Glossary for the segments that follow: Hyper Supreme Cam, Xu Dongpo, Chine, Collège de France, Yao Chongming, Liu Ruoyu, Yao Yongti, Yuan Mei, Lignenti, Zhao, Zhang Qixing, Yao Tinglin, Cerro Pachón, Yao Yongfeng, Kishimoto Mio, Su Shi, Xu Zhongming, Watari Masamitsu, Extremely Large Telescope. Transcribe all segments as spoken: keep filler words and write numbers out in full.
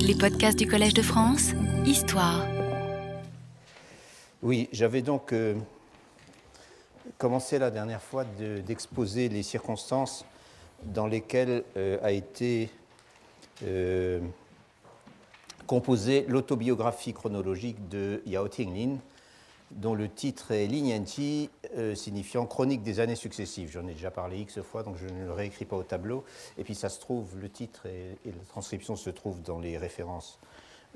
Les podcasts du Collège de France, Histoire. Oui, j'avais donc euh, commencé la dernière fois de, d'exposer les circonstances dans lesquelles euh, a été euh, composée l'autobiographie chronologique de Yao Tinglin, dont le titre est Lignenti, euh, signifiant Chronique des années successives. J'en ai déjà parlé X fois, donc je ne le réécris pas au tableau. Et puis ça se trouve, le titre et, et la transcription se trouvent dans les références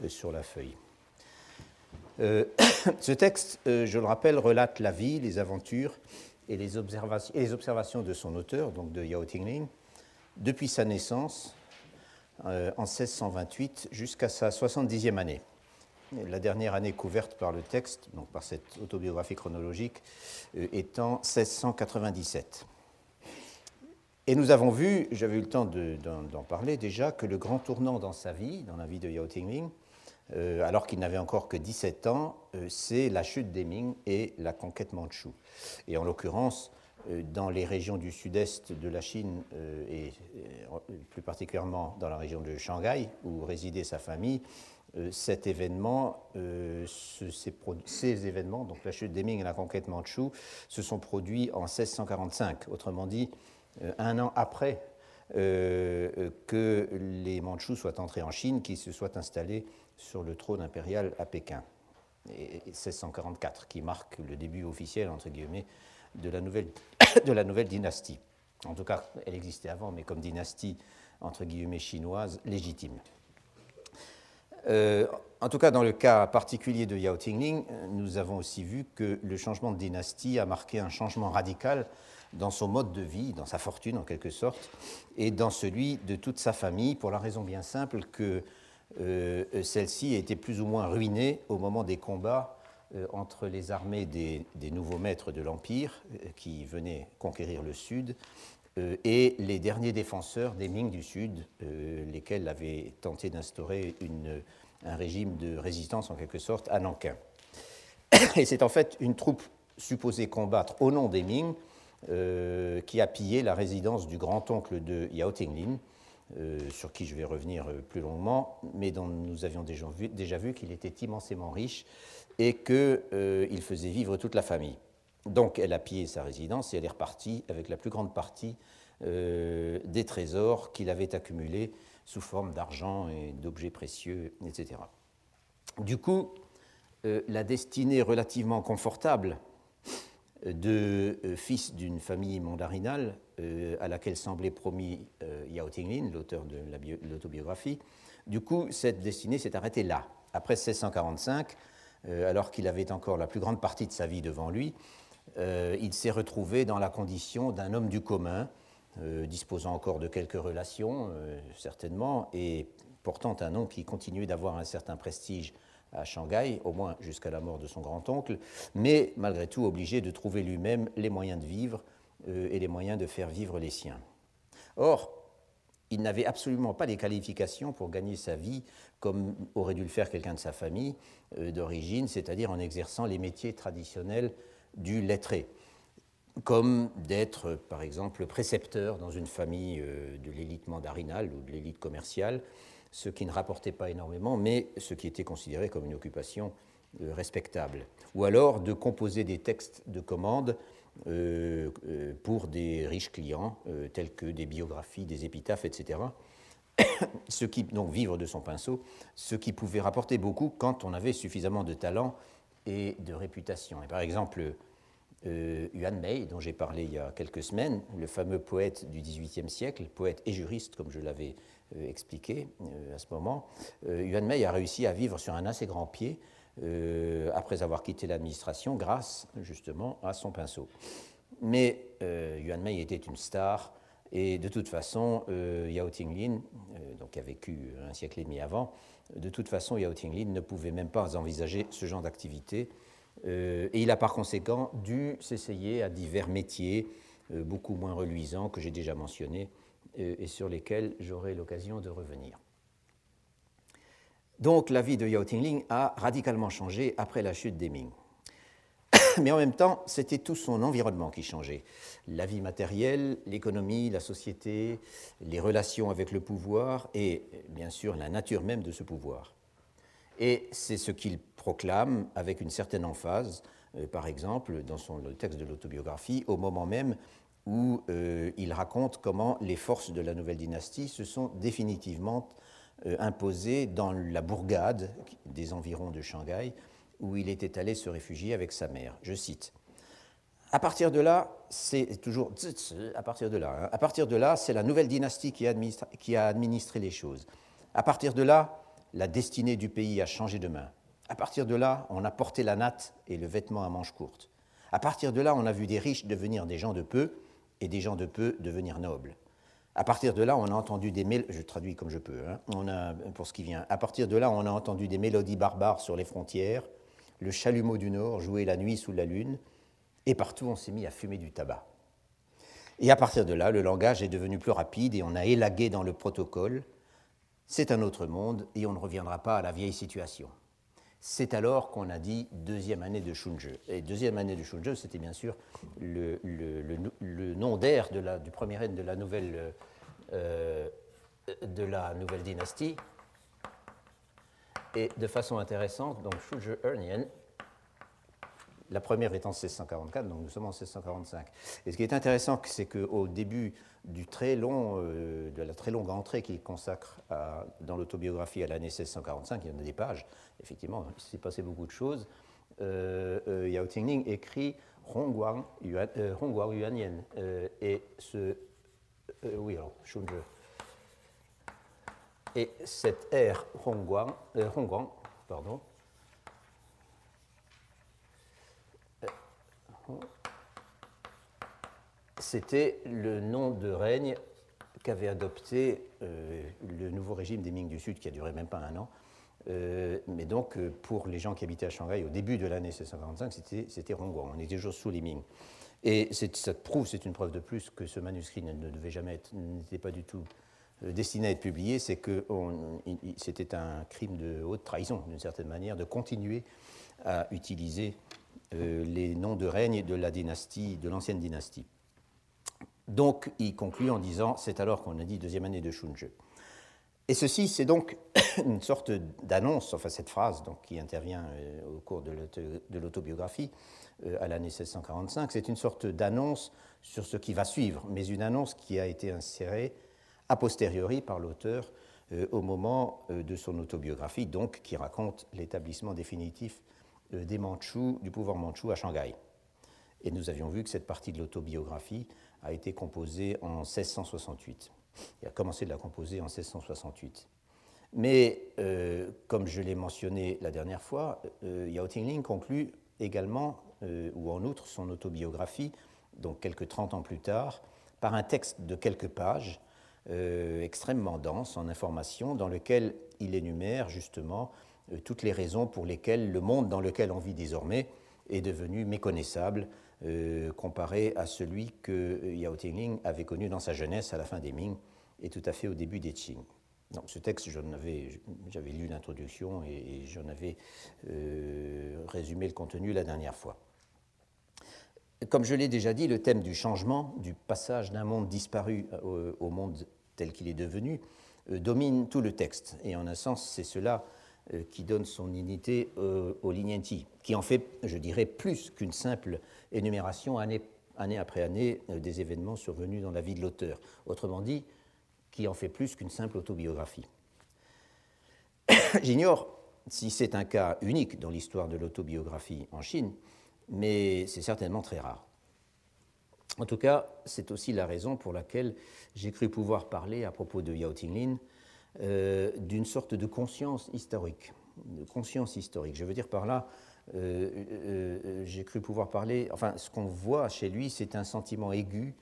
euh, sur la feuille. Euh, ce texte, euh, je le rappelle, relate la vie, les aventures et les, observa et les observations de son auteur, donc de Yao Tinglin, depuis sa naissance euh, en mille six cent vingt-huit jusqu'à sa soixante-dixième année. La dernière année couverte par le texte, donc par cette autobiographie chronologique, euh, étant mille six cent quatre-vingt-dix-sept. Et nous avons vu, j'avais eu le temps d'en de, parler déjà, que le grand tournant dans sa vie, dans la vie de Yao Tinglin, euh, alors qu'il n'avait encore que dix-sept ans, euh, c'est la chute des Ming et la conquête mandchoue. Et en l'occurrence, euh, dans les régions du sud-est de la Chine, euh, et, et plus particulièrement dans la région de Shanghai, où résidait sa famille, Cet événement, euh, ce, ces, ces événements, donc la chute des Ming et la conquête mandchoue, se sont produits en mille six cent quarante-cinq, autrement dit euh, un an après euh, que les Mandchous soient entrés en Chine, qu'ils se soient installés sur le trône impérial à Pékin, et, et mille six cent quarante-quatre, qui marque le début officiel, entre guillemets, de la nouvelle, de la nouvelle dynastie. En tout cas, elle existait avant, mais comme dynastie, entre guillemets, chinoise, légitime. Euh, en tout cas, dans le cas particulier de Yao Tinglin, nous avons aussi vu que le changement de dynastie a marqué un changement radical dans son mode de vie, dans sa fortune en quelque sorte, et dans celui de toute sa famille, pour la raison bien simple que euh, celle-ci était plus ou moins ruinée au moment des combats euh, entre les armées des, des nouveaux maîtres de l'Empire, euh, qui venaient conquérir le Sud, et les derniers défenseurs des Ming du Sud, euh, lesquels avaient tenté d'instaurer un régime de résistance, en quelque sorte, à Nankin. Et c'est en fait une troupe supposée combattre au nom des Ming euh, qui a pillé la résidence du grand-oncle de Yao Tinglin, euh, sur qui je vais revenir plus longuement, mais dont nous avions déjà vu, déjà vu qu'il était immensément riche et qu'il euh, faisait vivre toute la famille. Donc, elle a pillé sa résidence et elle est repartie avec la plus grande partie euh, des trésors qu'il avait accumulés sous forme d'argent et d'objets précieux, et cetera. Du coup, euh, la destinée relativement confortable de euh, fils d'une famille mandarinale euh, à laquelle semblait promis euh, Yao Tinglin, l'auteur de l'autobiographie, la du coup, cette destinée s'est arrêtée là. Après mille six cent quarante-cinq, euh, alors qu'il avait encore la plus grande partie de sa vie devant lui, Euh, il s'est retrouvé dans la condition d'un homme du commun, euh, disposant encore de quelques relations, euh, certainement, et portant un nom qui continuait d'avoir un certain prestige à Shanghai, au moins jusqu'à la mort de son grand-oncle, mais malgré tout obligé de trouver lui-même les moyens de vivre euh, et les moyens de faire vivre les siens. Or, il n'avait absolument pas les qualifications pour gagner sa vie comme aurait dû le faire quelqu'un de sa famille euh, d'origine, c'est-à-dire en exerçant les métiers traditionnels du lettré, comme d'être, par exemple, précepteur dans une famille de l'élite mandarinale ou de l'élite commerciale, ce qui ne rapportait pas énormément, mais ce qui était considéré comme une occupation respectable. Ou alors de composer des textes de commande pour des riches clients, tels que des biographies, des épitaphes, et cetera. Ce qui, donc vivre de son pinceau, ce qui pouvait rapporter beaucoup quand on avait suffisamment de talent et de réputation. Et par exemple, euh, Yuan Mei, dont j'ai parlé il y a quelques semaines, le fameux poète du dix-huitième siècle, poète et juriste, comme je l'avais euh, expliqué euh, à ce moment, euh, Yuan Mei a réussi à vivre sur un assez grand pied euh, après avoir quitté l'administration grâce, justement, à son pinceau. Mais euh, Yuan Mei était une star, et de toute façon, euh, Yao Tinglin, euh, donc qui a vécu un siècle et demi avant, de toute façon, Yao Tinglin ne pouvait même pas envisager ce genre d'activité. Euh, et il a par conséquent dû s'essayer à divers métiers euh, beaucoup moins reluisants que j'ai déjà mentionnés euh, et sur lesquels j'aurai l'occasion de revenir. Donc, la vie de Yao Tinglin a radicalement changé après la chute des Ming. mais en même temps, c'était tout son environnement qui changeait. La vie matérielle, l'économie, la société, les relations avec le pouvoir et, bien sûr, la nature même de ce pouvoir. Et c'est ce qu'il proclame avec une certaine emphase, euh, par exemple, dans son, le texte de l'autobiographie, au moment même où euh, il raconte comment les forces de la nouvelle dynastie se sont définitivement euh, imposées dans la bourgade des environs de Shanghai, où il était allé se réfugier avec sa mère. Je cite. À partir de là, c'est toujours à partir de là. Hein, à partir de là, c'est la nouvelle dynastie qui a, qui a administré les choses. À partir de là, la destinée du pays a changé de main. À partir de là, on a porté la natte et le vêtement à manches courtes. À partir de là, on a vu des riches devenir des gens de peu et des gens de peu devenir nobles. À partir de là, on a entendu des mél... je traduis comme je peux. Hein, on a, pour ce qui vient. À partir de là, on a entendu des mélodies barbares sur les frontières. Le chalumeau du Nord jouait la nuit sous la lune, et partout on s'est mis à fumer du tabac. Et à partir de là, le langage est devenu plus rapide et on a élagué dans le protocole. C'est un autre monde et on ne reviendra pas à la vieille situation. C'est alors qu'on a dit deuxième année de Shunzhou. Et deuxième année de Shunzhou, c'était bien sûr le, le, le, le nom d'ère du premier règne de la nouvelle, euh, de la nouvelle dynastie. Et de façon intéressante, donc Shuzhou Ernian, la première est en mille six cent quarante-quatre, donc nous sommes en mille six cent quarante-cinq. Et ce qui est intéressant, c'est qu'au début du très long, euh, de la très longue entrée qu'il consacre à, dans l'autobiographie à l'année mille six cent quarante-cinq, il y en a des pages, effectivement, il s'est passé beaucoup de choses. Euh, euh, Yao Tinglin écrit Hongguang Yuan, euh, Hongguang Yuanian, euh, et ce. Euh, oui, alors, Shuzhou. Et cette ère Hongguang, euh, Hongguang pardon, c'était le nom de règne qu'avait adopté euh, le nouveau régime des Ming du Sud, qui a duré même pas un an. Euh, mais donc, pour les gens qui habitaient à Shanghai, au début de l'année mille sept cent quarante-cinq, c'était Hongguang, on était toujours sous les Ming. Et ça prouve, c'est une preuve de plus, que ce manuscrit ne, ne devait jamais être, n'était pas du tout... destiné à être publié, c'est que c'était un crime de haute trahison, d'une certaine manière, de continuer à utiliser euh, les noms de règne de la dynastie, de l'ancienne dynastie. Donc, il conclut en disant, c'est alors qu'on a dit deuxième année de Shunzhou. Et ceci, c'est donc une sorte d'annonce, enfin cette phrase donc, qui intervient euh, au cours de l'autobiographie euh, à l'année mille sept cent quarante-cinq, c'est une sorte d'annonce sur ce qui va suivre, mais une annonce qui a été insérée a posteriori par l'auteur euh, au moment euh, de son autobiographie, donc qui raconte l'établissement définitif euh, des Mandchous, du pouvoir mandchou à Shanghai. Et nous avions vu que cette partie de l'autobiographie a été composée en mille six cent soixante-huit. Il a commencé de la composer en mille six cent soixante-huit. Mais, euh, comme je l'ai mentionné la dernière fois, euh, Yao Tinglin conclut également, euh, ou en outre, son autobiographie, donc quelques trente ans plus tard, par un texte de quelques pages, Euh, extrêmement dense en informations, dans lequel il énumère justement euh, toutes les raisons pour lesquelles le monde dans lequel on vit désormais est devenu méconnaissable euh, comparé à celui que Yao Tinglin avait connu dans sa jeunesse à la fin des Ming et tout à fait au début des Qing. Donc ce texte, j'avais lu l'introduction et, et j'en avais euh, résumé le contenu la dernière fois. Comme je l'ai déjà dit, le thème du changement, du passage d'un monde disparu au, au monde tel qu'il est devenu, euh, domine tout le texte. Et en un sens, c'est cela euh, qui donne son unité euh, au Lignenti, qui en fait, je dirais, plus qu'une simple énumération année, année après année euh, des événements survenus dans la vie de l'auteur. Autrement dit, qui en fait plus qu'une simple autobiographie. J'ignore si c'est un cas unique dans l'histoire de l'autobiographie en Chine, mais c'est certainement très rare. En tout cas, c'est aussi la raison pour laquelle j'ai cru pouvoir parler, à propos de Yao Tinglin, euh, d'une sorte de conscience historique. De conscience historique. Je veux dire par là, euh, euh, j'ai cru pouvoir parler... Enfin, ce qu'on voit chez lui, c'est un sentiment aigu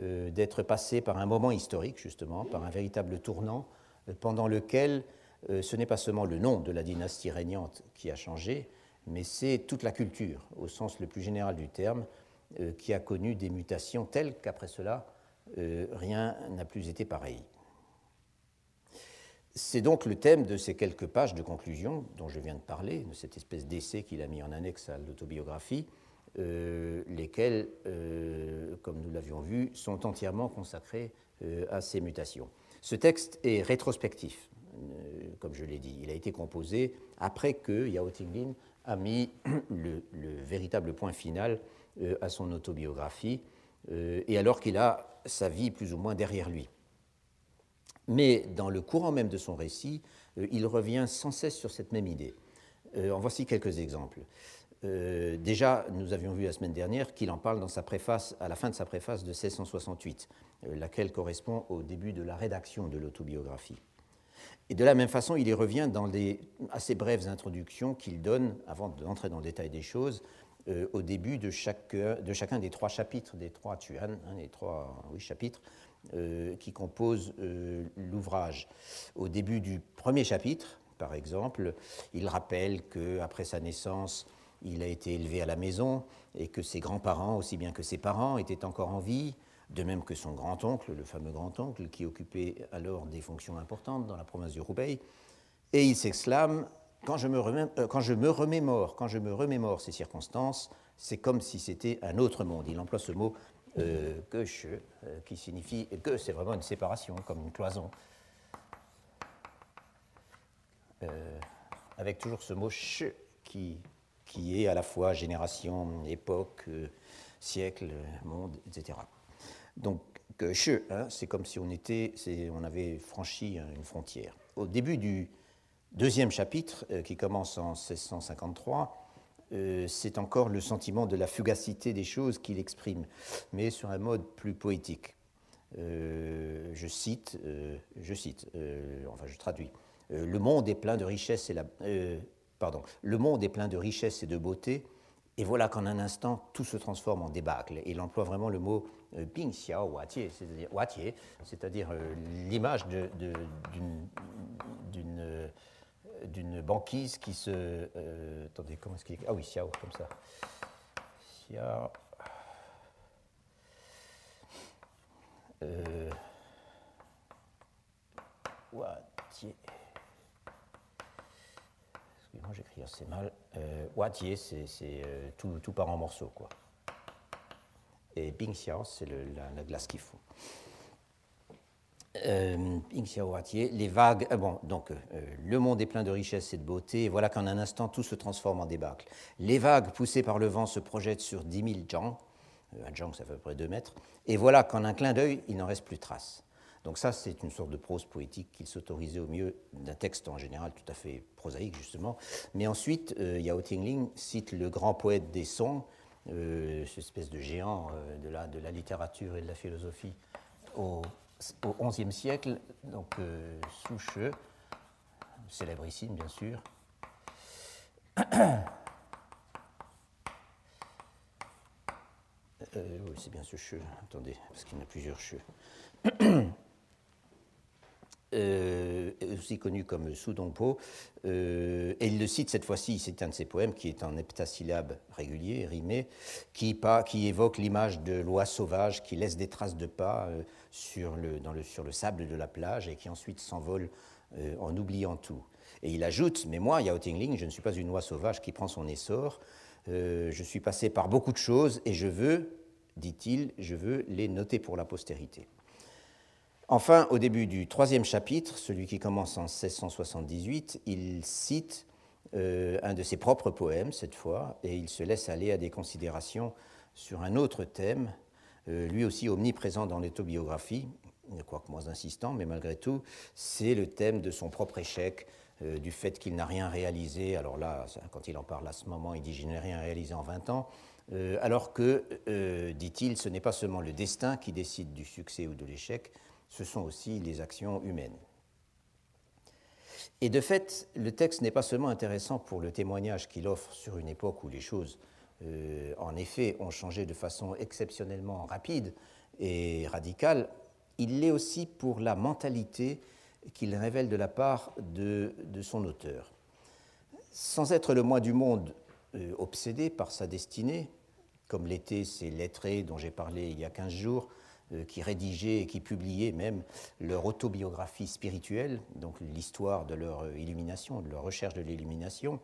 euh, d'être passé par un moment historique, justement, par un véritable tournant, euh, pendant lequel euh, ce n'est pas seulement le nom de la dynastie régnante qui a changé, mais c'est toute la culture, au sens le plus général du terme, euh, qui a connu des mutations telles qu'après cela, euh, rien n'a plus été pareil. C'est donc le thème de ces quelques pages de conclusion dont je viens de parler, de cette espèce d'essai qu'il a mis en annexe à l'autobiographie, euh, lesquels, euh, comme nous l'avions vu, sont entièrement consacrés euh, à ces mutations. Ce texte est rétrospectif, euh, comme je l'ai dit. Il a été composé après que Yao Tinglin a mis le, le véritable point final euh, à son autobiographie, euh, et alors qu'il a sa vie plus ou moins derrière lui. Mais dans le courant même de son récit, euh, il revient sans cesse sur cette même idée. Euh, en voici quelques exemples. Euh, déjà, nous avions vu la semaine dernière qu'il en parle dans sa préface, à la fin de sa préface de mille six cent soixante-huit, euh, laquelle correspond au début de la rédaction de l'autobiographie. Et de la même façon, il y revient dans les assez brèves introductions qu'il donne, avant d'entrer dans le détail des choses, euh, au début de, chaque, de chacun des trois chapitres, des trois tuan, hein, des trois oui, chapitres, euh, qui composent euh, l'ouvrage. Au début du premier chapitre, par exemple, il rappelle qu'après sa naissance, il a été élevé à la maison et que ses grands-parents, aussi bien que ses parents, étaient encore en vie, de même que son grand-oncle, le fameux grand-oncle, qui occupait alors des fonctions importantes dans la province du Hubei. Et il s'exclame, quand, euh, quand je me remémore, quand je me remémore ces circonstances, c'est comme si c'était un autre monde. Il emploie ce mot euh, « que je euh, », qui signifie que c'est vraiment une séparation, comme une cloison. Euh, avec toujours ce mot « ch » qui, qui est à la fois génération, époque, euh, siècle, monde, et cetera. Donc « che hein, », c'est comme si on, était, on avait franchi une frontière. Au début du deuxième chapitre, euh, qui commence en mille six cent cinquante-trois, euh, c'est encore le sentiment de la fugacité des choses qu'il exprime, mais sur un mode plus poétique. Euh, je cite, euh, je cite, euh, enfin je traduis. Euh, le monde est plein de richesses et la, euh, pardon, le monde est plein de richesses et de beauté, et voilà qu'en un instant tout se transforme en débâcle. Il emploie vraiment le mot euh, ping xiao watié, c'est-à-dire watié, c'est-à-dire euh, l'image d'une euh, d'une banquise qui se euh, attendez, comment est-ce qu'il ah oui xiao comme ça xiao euh, watié. Excusez-moi, j'écris assez mal. Euh, Watier, c'est euh, tout, tout part en morceaux, quoi. Et Bing Xiao, c'est la, la glace qu'il faut. Euh, Bing Xiao Watier, les vagues. Ah bon, donc, euh, le monde est plein de richesses et de beauté. Et voilà qu'en un instant, tout se transforme en débâcle. Les vagues poussées par le vent se projettent sur dix mille zhang. Un zhang, ça fait à peu près deux mètres. Et voilà qu'en un clin d'œil, il n'en reste plus trace. Donc ça, c'est une sorte de prose poétique qu'il s'autorisait au mieux d'un texte en général tout à fait prosaïque, justement. Mais ensuite, euh, Yao Tinglin cite le grand poète des Song, euh, cette espèce de géant euh, de, la, de la littérature et de la philosophie au, au onzième siècle, donc euh, Su Shi, célébrissime bien sûr. Euh, oui, c'est bien ce cheu, attendez, parce qu'il y en a plusieurs cheux. euh, aussi connu comme Xu Dongpo, euh, et il le cite cette fois-ci, c'est un de ses poèmes qui est en heptasyllabe régulier, rimé, qui, pas, qui évoque l'image de l'oie sauvage qui laisse des traces de pas euh, sur, le, dans le, sur le sable de la plage et qui ensuite s'envole euh, en oubliant tout. Et il ajoute, mais moi, Yao Tinglin, je ne suis pas une oie sauvage qui prend son essor, euh, je suis passé par beaucoup de choses et je veux, dit-il, je veux les noter pour la postérité. Enfin, au début du troisième chapitre, celui qui commence en mille six cent soixante-dix-huit, il cite euh, un de ses propres poèmes, cette fois, et il se laisse aller à des considérations sur un autre thème, euh, lui aussi omniprésent dans l'autobiographie, quoique moins insistant, mais malgré tout, c'est le thème de son propre échec, euh, du fait qu'il n'a rien réalisé. Alors là, quand il en parle à ce moment, il dit « je n'ai rien réalisé en vingt ans », euh, alors que, euh, dit-il, ce n'est pas seulement le destin qui décide du succès ou de l'échec, ce sont aussi les actions humaines. Et de fait, le texte n'est pas seulement intéressant pour le témoignage qu'il offre sur une époque où les choses, euh, en effet, ont changé de façon exceptionnellement rapide et radicale, il l'est aussi pour la mentalité qu'il révèle de la part de, de son auteur. Sans être le moins du monde euh, obsédé par sa destinée, comme l'étaient ces lettrés dont j'ai parlé il y a quinze jours, qui rédigeaient et qui publiaient même leur autobiographie spirituelle, donc l'histoire de leur illumination, de leur recherche de l'illumination,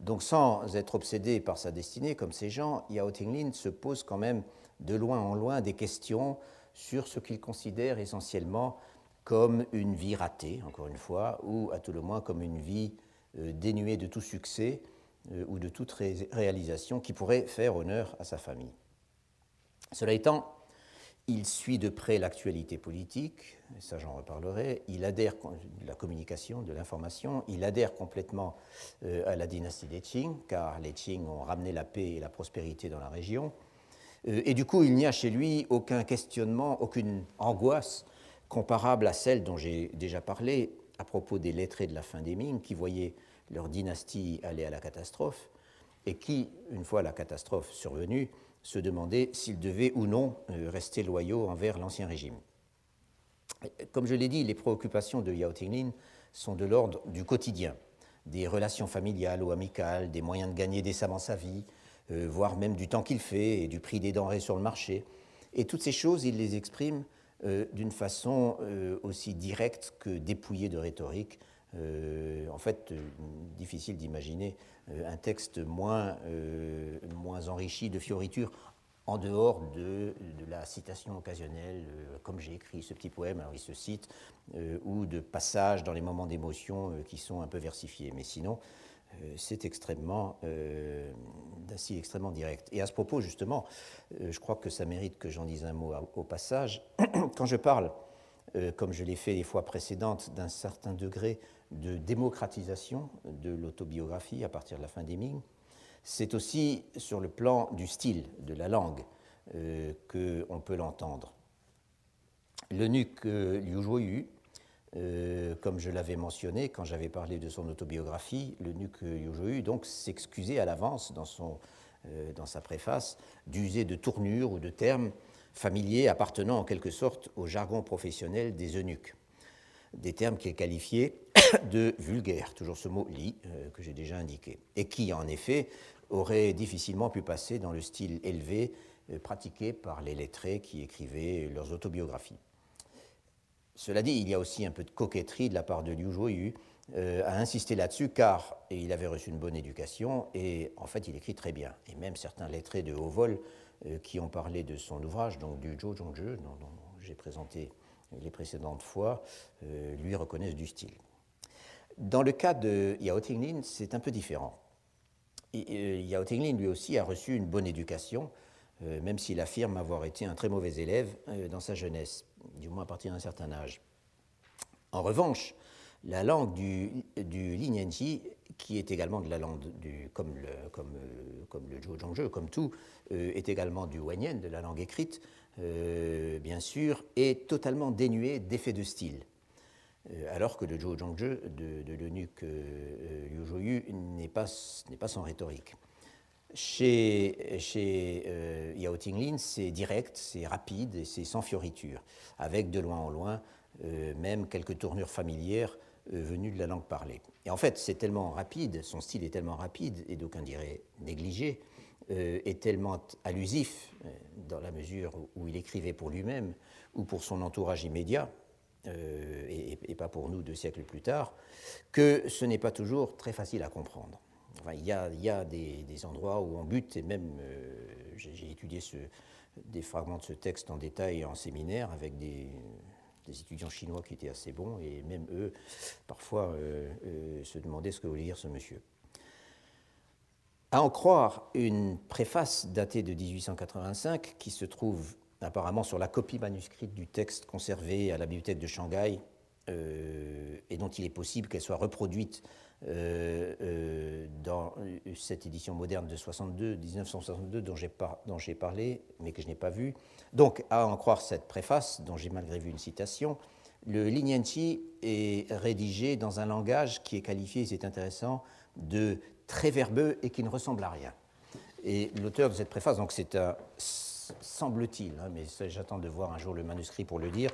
Donc sans être obsédé par sa destinée comme ces gens, Yao Tinglin se pose quand même de loin en loin des questions sur ce qu'il considère essentiellement comme une vie ratée, encore une fois, ou à tout le moins comme une vie euh, dénuée de tout succès euh, ou de toute ré réalisation qui pourrait faire honneur à sa famille. Cela étant, il suit de près l'actualité politique, ça j'en reparlerai, il adhère à la communication, de l'information, il adhère complètement euh, à la dynastie des Qing, car les Qing ont ramené la paix et la prospérité dans la région, euh, et du coup il n'y a chez lui aucun questionnement, aucune angoisse comparable à celle dont j'ai déjà parlé à propos des lettrés de la fin des Ming qui voyaient leur dynastie aller à la catastrophe et qui, une fois la catastrophe survenue, se demandaient s'ils devaient ou non rester loyaux envers l'ancien régime. Comme je l'ai dit, les préoccupations de Yao Tinglin sont de l'ordre du quotidien, des relations familiales ou amicales, des moyens de gagner décemment sa vie, euh, voire même du temps qu'il fait et du prix des denrées sur le marché. Et toutes ces choses, il les exprime euh, d'une façon euh, aussi directe que dépouillée de rhétorique. Euh, en fait, euh, difficile d'imaginer euh, un texte moins, euh, moins enrichi de fioritures en dehors de, de la citation occasionnelle, euh, comme j'ai écrit ce petit poème, alors il se cite, euh, ou de passages dans les moments d'émotion euh, qui sont un peu versifiés. Mais sinon, euh, c'est extrêmement, euh, d'assez extrêmement direct. Et à ce propos, justement, euh, je crois que ça mérite que j'en dise un mot à, au passage. Quand je parle, euh, comme je l'ai fait les fois précédentes, d'un certain degré de démocratisation de l'autobiographie à partir de la fin des Ming, c'est aussi sur le plan du style, de la langue, euh, qu'on peut l'entendre. L'eunuque euh, Liu Ruoyu, euh, comme je l'avais mentionné quand j'avais parlé de son autobiographie, l'eunuque euh, Liu Ruoyu donc s'excusait à l'avance dans, euh, dans sa préface d'user de tournures ou de termes familiers appartenant en quelque sorte au jargon professionnel des eunuques. Des termes qui est qualifié de vulgaire, toujours ce mot « li » euh, que j'ai déjà indiqué, et qui, en effet, aurait difficilement pu passer dans le style élevé euh, pratiqué par les lettrés qui écrivaient leurs autobiographies. Cela dit, il y a aussi un peu de coquetterie de la part de Liu Ruoyu euh, à insister là-dessus, car il avait reçu une bonne éducation, et en fait, il écrit très bien. Et même certains lettrés de haut vol euh, qui ont parlé de son ouvrage, donc du Zhao Yongyu, dont, dont j'ai présenté les précédentes fois, euh, lui reconnaissent du style. Dans le cas de Yao Tinglin, c'est un peu différent. Et, euh, Yao Tinglin, lui aussi, a reçu une bonne éducation, euh, même s'il affirme avoir été un très mauvais élève euh, dans sa jeunesse, du moins à partir d'un certain âge. En revanche, la langue du, du Lignenti, qui est également de la langue du, comme le, comme, euh, comme le Zhao Zhongzhe, comme tout, euh, est également du Wenyan, de la langue écrite, euh, bien sûr, est totalement dénuée d'effet de style. Alors que le Zhao Zhongzhe de, de l'eunuque euh, Liu Ruoyu n'est pas, pas sans rhétorique. Chez, chez euh, Yao Tinglin, c'est direct, c'est rapide et c'est sans fioriture, avec de loin en loin euh, même quelques tournures familières euh, venues de la langue parlée. Et en fait, c'est tellement rapide, son style est tellement rapide, et d'aucuns diraient négligé, euh, et tellement allusif, euh, dans la mesure où il écrivait pour lui-même ou pour son entourage immédiat, Euh, et, et pas pour nous deux siècles plus tard, que ce n'est pas toujours très facile à comprendre. Enfin, il y a, il y a des, des endroits où on bute, et même euh, j'ai étudié ce, des fragments de ce texte en détail en séminaire avec des, des étudiants chinois qui étaient assez bons, et même eux, parfois, euh, euh, se demandaient ce que voulait dire ce monsieur. À en croire une préface datée de mille huit cent quatre-vingt-cinq qui se trouve apparemment sur la copie manuscrite du texte conservé à la bibliothèque de Shanghai, euh, et dont il est possible qu'elle soit reproduite euh, euh, dans cette édition moderne de mille neuf cent soixante-deux, dont j'ai par, parlé, mais que je n'ai pas vue. Donc, à en croire cette préface, dont j'ai malgré vu une citation, le Lignenti est rédigé dans un langage qui est qualifié, c'est intéressant, de très verbeux et qui ne ressemble à rien. Et l'auteur de cette préface, donc c'est un... semble-t-il, hein, mais j'attends de voir un jour le manuscrit pour le dire,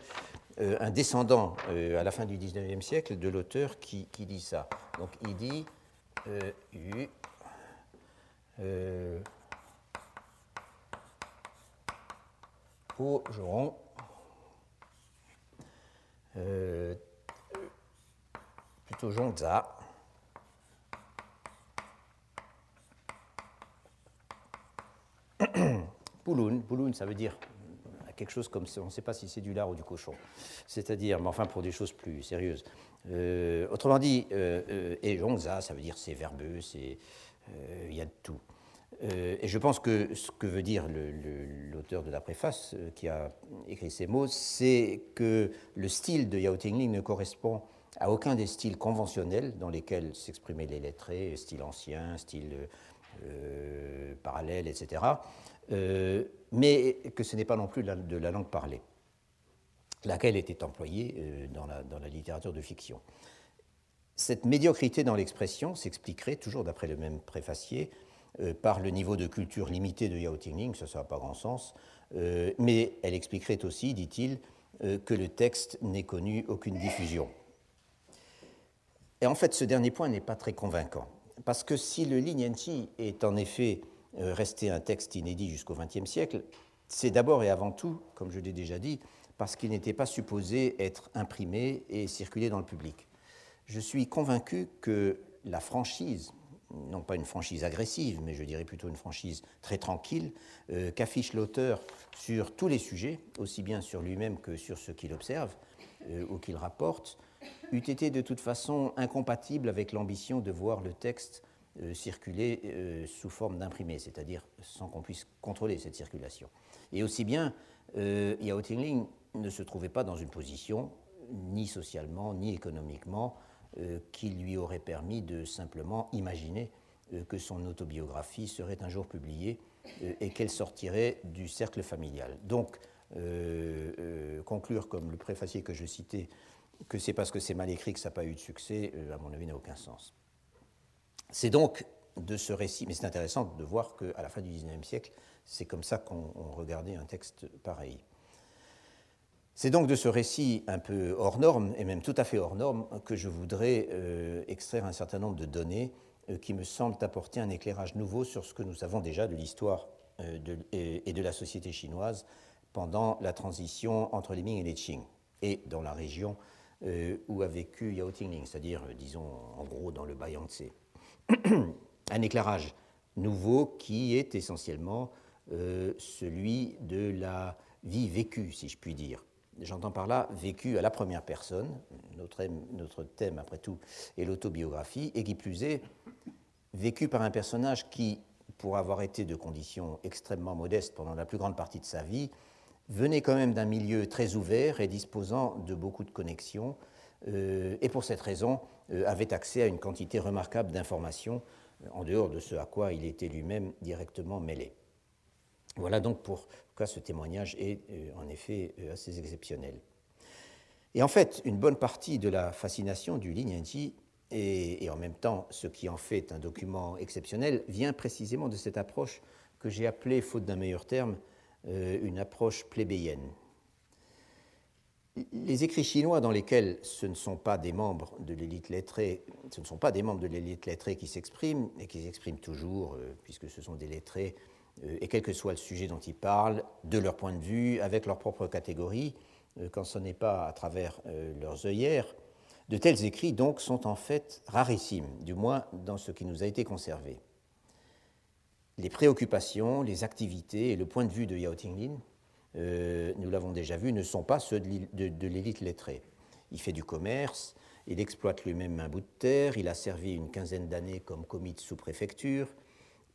euh, un descendant euh, à la fin du dix-neuvième siècle de l'auteur qui, qui dit ça. Donc il dit euh, U, euh, au juron, euh, plutôt Zhang Za, Bouloune, Bouloune, ça veut dire quelque chose comme ça, on ne sait pas si c'est du lard ou du cochon, c'est-à-dire, mais enfin pour des choses plus sérieuses. Euh, autrement dit, euh, euh, et Zhongza, ça veut dire c'est verbeux, c'est il euh, y a de tout. Euh, et je pense que ce que veut dire l'auteur de la préface euh, qui a écrit ces mots, c'est que le style de Yao Tinglin ne correspond à aucun des styles conventionnels dans lesquels s'exprimaient les lettrés, style ancien, style euh, parallèle, et cetera, euh, mais que ce n'est pas non plus de la, de la langue parlée, laquelle était employée euh, dans, la, dans la littérature de fiction. Cette médiocrité dans l'expression s'expliquerait, toujours d'après le même préfacier, Euh, par le niveau de culture limité de Yao Tinglin, ça n'a pas grand sens, euh, mais elle expliquerait aussi, dit-il, euh, que le texte n'ait connu aucune diffusion. Et en fait, ce dernier point n'est pas très convaincant, parce que si le Lignenti est en effet euh, resté un texte inédit jusqu'au vingtième siècle, c'est d'abord et avant tout, comme je l'ai déjà dit, parce qu'il n'était pas supposé être imprimé et circulé dans le public. Je suis convaincu que la franchise, non pas une franchise agressive, mais je dirais plutôt une franchise très tranquille, euh, qu'affiche l'auteur sur tous les sujets, aussi bien sur lui-même que sur ce qu'il observe euh, ou qu'il rapporte, eût été de toute façon incompatible avec l'ambition de voir le texte euh, circuler euh, sous forme d'imprimé, c'est-à-dire sans qu'on puisse contrôler cette circulation. Et aussi bien, euh, Yao Tinglin ne se trouvait pas dans une position, ni socialement, ni économiquement, Euh, qui lui aurait permis de simplement imaginer euh, que son autobiographie serait un jour publiée euh, et qu'elle sortirait du cercle familial. Donc, euh, euh, conclure, comme le préfacier que je citais, que c'est parce que c'est mal écrit que ça n'a pas eu de succès, euh, à mon avis, n'a aucun sens. C'est donc de ce récit, mais c'est intéressant de voir qu'à la fin du dix-neuvième siècle, c'est comme ça qu'on regardait un texte pareil. C'est donc de ce récit un peu hors norme, et même tout à fait hors norme, que je voudrais euh, extraire un certain nombre de données euh, qui me semblent apporter un éclairage nouveau sur ce que nous savons déjà de l'histoire euh, et, et de la société chinoise pendant la transition entre les Ming et les Qing, et dans la région euh, où a vécu Yao Tinglin, c'est-à-dire, euh, disons, en gros, dans le Bas-Yangtze. Un éclairage nouveau qui est essentiellement euh, celui de la vie vécue, si je puis dire. J'entends par là vécu à la première personne, notre, notre thème après tout est l'autobiographie, et qui plus est, vécu par un personnage qui, pour avoir été de conditions extrêmement modestes pendant la plus grande partie de sa vie, venait quand même d'un milieu très ouvert et disposant de beaucoup de connexions, euh, et pour cette raison euh, avait accès à une quantité remarquable d'informations, euh, en dehors de ce à quoi il était lui-même directement mêlé. Voilà donc pour quoi ce témoignage est euh, en effet euh, assez exceptionnel. Et en fait, une bonne partie de la fascination du Lignenti, et, et en même temps ce qui en fait un document exceptionnel, vient précisément de cette approche que j'ai appelée, faute d'un meilleur terme, euh, une approche plébéienne. Les écrits chinois dans lesquels ce ne sont pas des membres de l'élite lettrée, ce ne sont pas des membres de l'élite lettrée qui s'expriment, et qui s'expriment toujours, euh, puisque ce sont des lettrés, et quel que soit le sujet dont ils parlent, de leur point de vue, avec leur propre catégorie, quand ce n'est pas à travers leurs œillères, de tels écrits donc sont en fait rarissimes, du moins dans ce qui nous a été conservé. Les préoccupations, les activités et le point de vue de Yao Tinglin, euh, nous l'avons déjà vu, ne sont pas ceux de l'élite lettrée. Il fait du commerce, il exploite lui-même un bout de terre, il a servi une quinzaine d'années comme commis de sous-préfecture,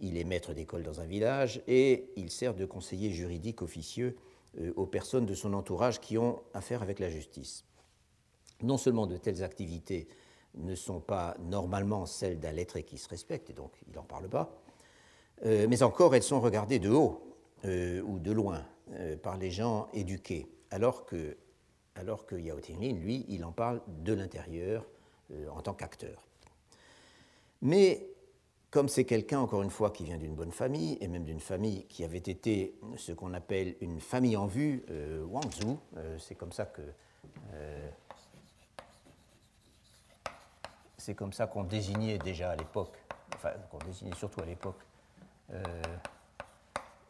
il est maître d'école dans un village et il sert de conseiller juridique officieux euh, aux personnes de son entourage qui ont affaire avec la justice. Non seulement de telles activités ne sont pas normalement celles d'un lettré qui se respecte, et donc il n'en parle pas, euh, mais encore elles sont regardées de haut euh, ou de loin euh, par les gens éduqués, alors que, alors que Yao Tinglin, lui, il en parle de l'intérieur euh, en tant qu'acteur. Mais comme c'est quelqu'un, encore une fois, qui vient d'une bonne famille, et même d'une famille qui avait été ce qu'on appelle une famille en vue, euh, Wangzu, euh, c'est comme ça que euh, c'est comme ça qu'on désignait déjà à l'époque, enfin qu'on désignait surtout à l'époque, euh,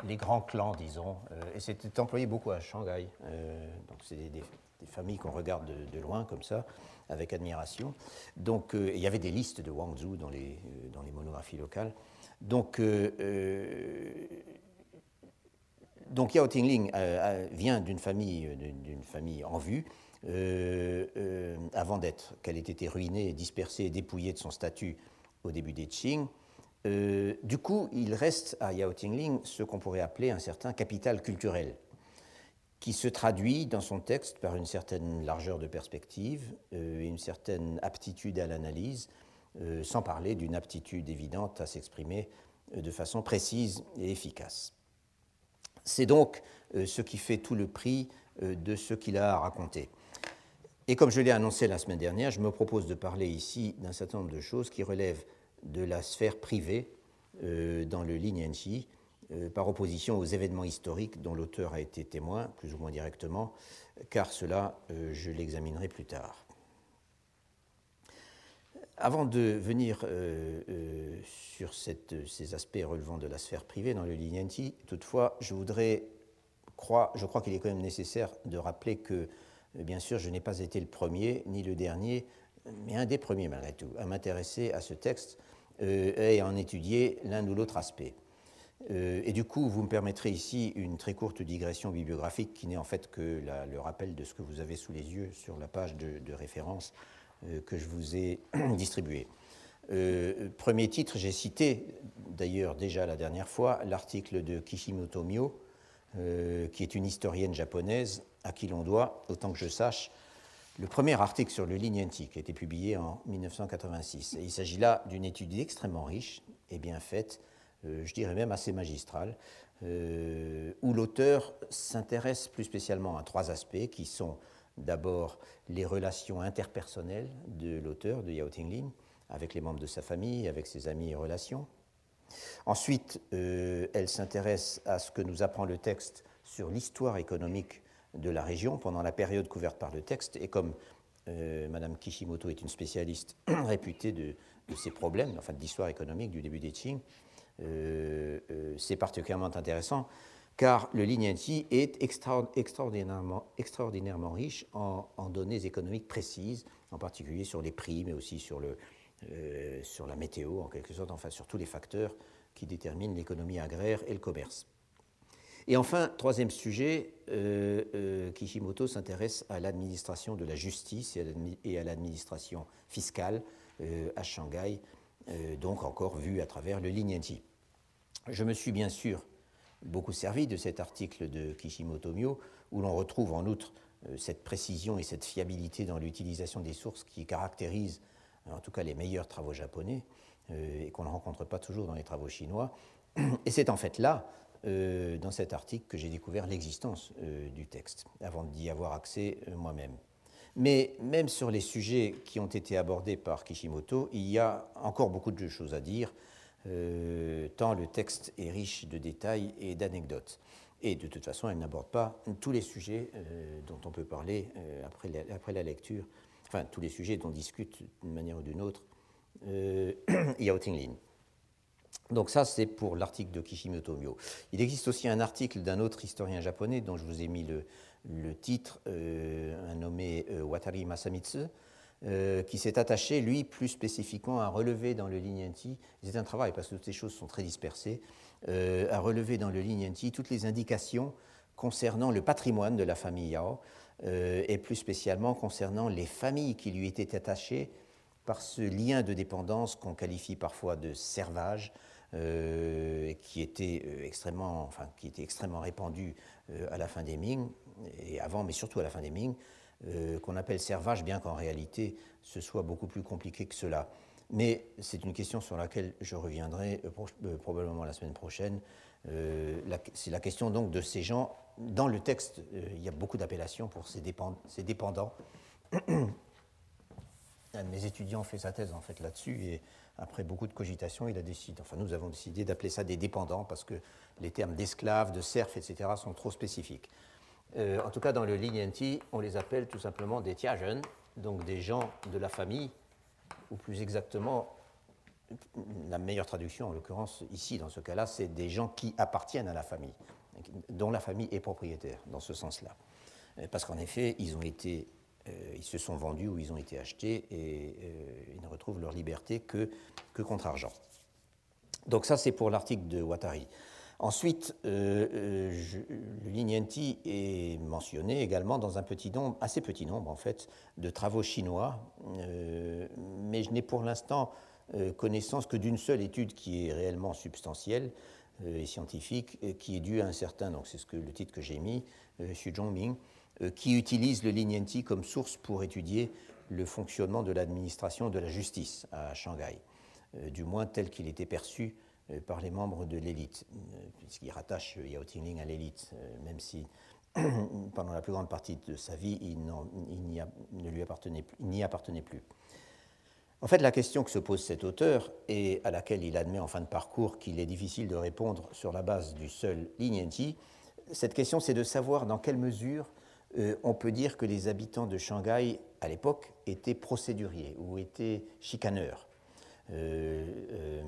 les grands clans, disons, euh, et c'était employé beaucoup à Shanghai, euh, donc c'est des, des des familles qu'on regarde de, de loin, comme ça, avec admiration. Donc, euh, il y avait des listes de Wangzu dans les, euh, dans les monographies locales. Donc, euh, euh, donc Yao Tinglin euh, vient d'une famille, d'une famille en vue, euh, euh, avant d'être qu'elle ait été ruinée, dispersée, dépouillée de son statut au début des Qing. Euh, du coup, il reste à Yao Tinglin ce qu'on pourrait appeler un certain capital culturel, qui se traduit dans son texte par une certaine largeur de perspective, euh, une certaine aptitude à l'analyse, euh, sans parler d'une aptitude évidente à s'exprimer euh, de façon précise et efficace. C'est donc euh, ce qui fait tout le prix euh, de ce qu'il a à raconter. Et comme je l'ai annoncé la semaine dernière, je me propose de parler ici d'un certain nombre de choses qui relèvent de la sphère privée euh, dans le Lignenti, euh, par opposition aux événements historiques dont l'auteur a été témoin, plus ou moins directement, car cela, euh, je l'examinerai plus tard. Avant de venir euh, euh, sur cette, ces aspects relevant de la sphère privée dans le Lignenti, toutefois, je voudrais, croire, je crois qu'il est quand même nécessaire de rappeler que, bien sûr, je n'ai pas été le premier, ni le dernier, mais un des premiers, malgré tout, à m'intéresser à ce texte euh, et à en étudier l'un ou l'autre aspect. Euh, et du coup, vous me permettrez ici une très courte digression bibliographique qui n'est en fait que la, le rappel de ce que vous avez sous les yeux sur la page de, de référence euh, que je vous ai distribuée. Euh, premier titre, j'ai cité d'ailleurs déjà la dernière fois l'article de Kishimoto Mio, euh, qui est une historienne japonaise à qui l'on doit, autant que je sache, le premier article sur le Lignenti qui a été publié en mille neuf cent quatre-vingt-six. Et il s'agit là d'une étude extrêmement riche et bien faite, euh, je dirais même assez magistrale, euh, où l'auteur s'intéresse plus spécialement à trois aspects qui sont d'abord les relations interpersonnelles de l'auteur, de Yao Tinglin, avec les membres de sa famille, avec ses amis et relations. Ensuite, euh, elle s'intéresse à ce que nous apprend le texte sur l'histoire économique de la région pendant la période couverte par le texte, et comme euh, Madame Kishimoto est une spécialiste réputée de, de ces problèmes, enfin de l'histoire économique du début des Qing, euh, euh, c'est particulièrement intéressant, car le Lignenti est extra extraordinairement, extraordinairement riche en, en données économiques précises, en particulier sur les prix, mais aussi sur, le, euh, sur la météo, en quelque sorte, enfin sur tous les facteurs qui déterminent l'économie agraire et le commerce. Et enfin, troisième sujet, euh, euh, Kishimoto s'intéresse à l'administration de la justice et à l'administration fiscale euh, à Shanghai, euh, donc encore vu à travers le Lignenti. Je me suis bien sûr beaucoup servi de cet article de Kishimoto Mio, où l'on retrouve en outre euh, cette précision et cette fiabilité dans l'utilisation des sources qui caractérisent en tout cas les meilleurs travaux japonais euh, et qu'on ne rencontre pas toujours dans les travaux chinois. Et c'est en fait là, Euh, dans cet article, que j'ai découvert l'existence euh, du texte, avant d'y avoir accès euh, moi-même. Mais même sur les sujets qui ont été abordés par Kishimoto, il y a encore beaucoup de choses à dire, euh, tant le texte est riche de détails et d'anecdotes. Et de toute façon, elle n'aborde pas tous les sujets euh, dont on peut parler euh, après, la, après la lecture, enfin tous les sujets dont discute d'une manière ou d'une autre euh, Yao Tinglin. Donc ça, c'est pour l'article de Kishimoto Mio. Il existe aussi un article d'un autre historien japonais dont je vous ai mis le, le titre, euh, un nommé euh, Watari Masamitsu, euh, qui s'est attaché, lui, plus spécifiquement à relever dans le Lignenti, c'est un travail parce que toutes ces choses sont très dispersées, euh, à relever dans le Lignenti toutes les indications concernant le patrimoine de la famille Yao, euh, et plus spécialement concernant les familles qui lui étaient attachées par ce lien de dépendance qu'on qualifie parfois de servage, Euh, qui, était, euh, extrêmement, enfin, qui était extrêmement répandu euh, à la fin des Ming, et avant, mais surtout à la fin des Ming, euh, qu'on appelle servage, bien qu'en réalité ce soit beaucoup plus compliqué que cela. Mais c'est une question sur laquelle je reviendrai euh, pro euh, probablement la semaine prochaine. Euh, c'est la question donc de ces gens. Dans le texte, euh, il y a beaucoup d'appellations pour ces, dépend ces dépendants. Un de mes étudiants fait sa thèse en fait là-dessus, et après beaucoup de cogitations, il a décidé, enfin nous avons décidé d'appeler ça des dépendants parce que les termes d'esclaves, de serfs, et cetera sont trop spécifiques. Euh, en tout cas, dans le Lignenti, on les appelle tout simplement des tiajun, donc des gens de la famille, ou plus exactement, la meilleure traduction en l'occurrence ici, dans ce cas-là, c'est des gens qui appartiennent à la famille, dont la famille est propriétaire, dans ce sens-là. Parce qu'en effet, ils ont été... ils se sont vendus ou ils ont été achetés et euh, ils ne retrouvent leur liberté que, que contre argent. Donc ça, c'est pour l'article de Watari. Ensuite, euh, je, le Lignenti est mentionné également dans un petit nombre, assez petit nombre en fait, de travaux chinois, euh, mais je n'ai pour l'instant euh, connaissance que d'une seule étude qui est réellement substantielle euh, et scientifique, euh, qui est due à un certain, donc c'est ce que, le titre que j'ai mis, euh, Xu Zhongming, euh, qui utilise le Lignenti comme source pour étudier le fonctionnement de l'administration de la justice à Shanghai, euh, du moins tel qu'il était perçu par les membres de l'élite, puisqu'il rattache Yao Tinglin à l'élite, même si pendant la plus grande partie de sa vie, il, il, il ne lui appartenait, il n'y appartenait plus. En fait, la question que se pose cet auteur, et à laquelle il admet en fin de parcours qu'il est difficile de répondre sur la base du seul Lignenti, cette question c'est de savoir dans quelle mesure euh, on peut dire que les habitants de Shanghai, à l'époque, étaient procéduriers ou étaient chicaneurs. Euh, euh,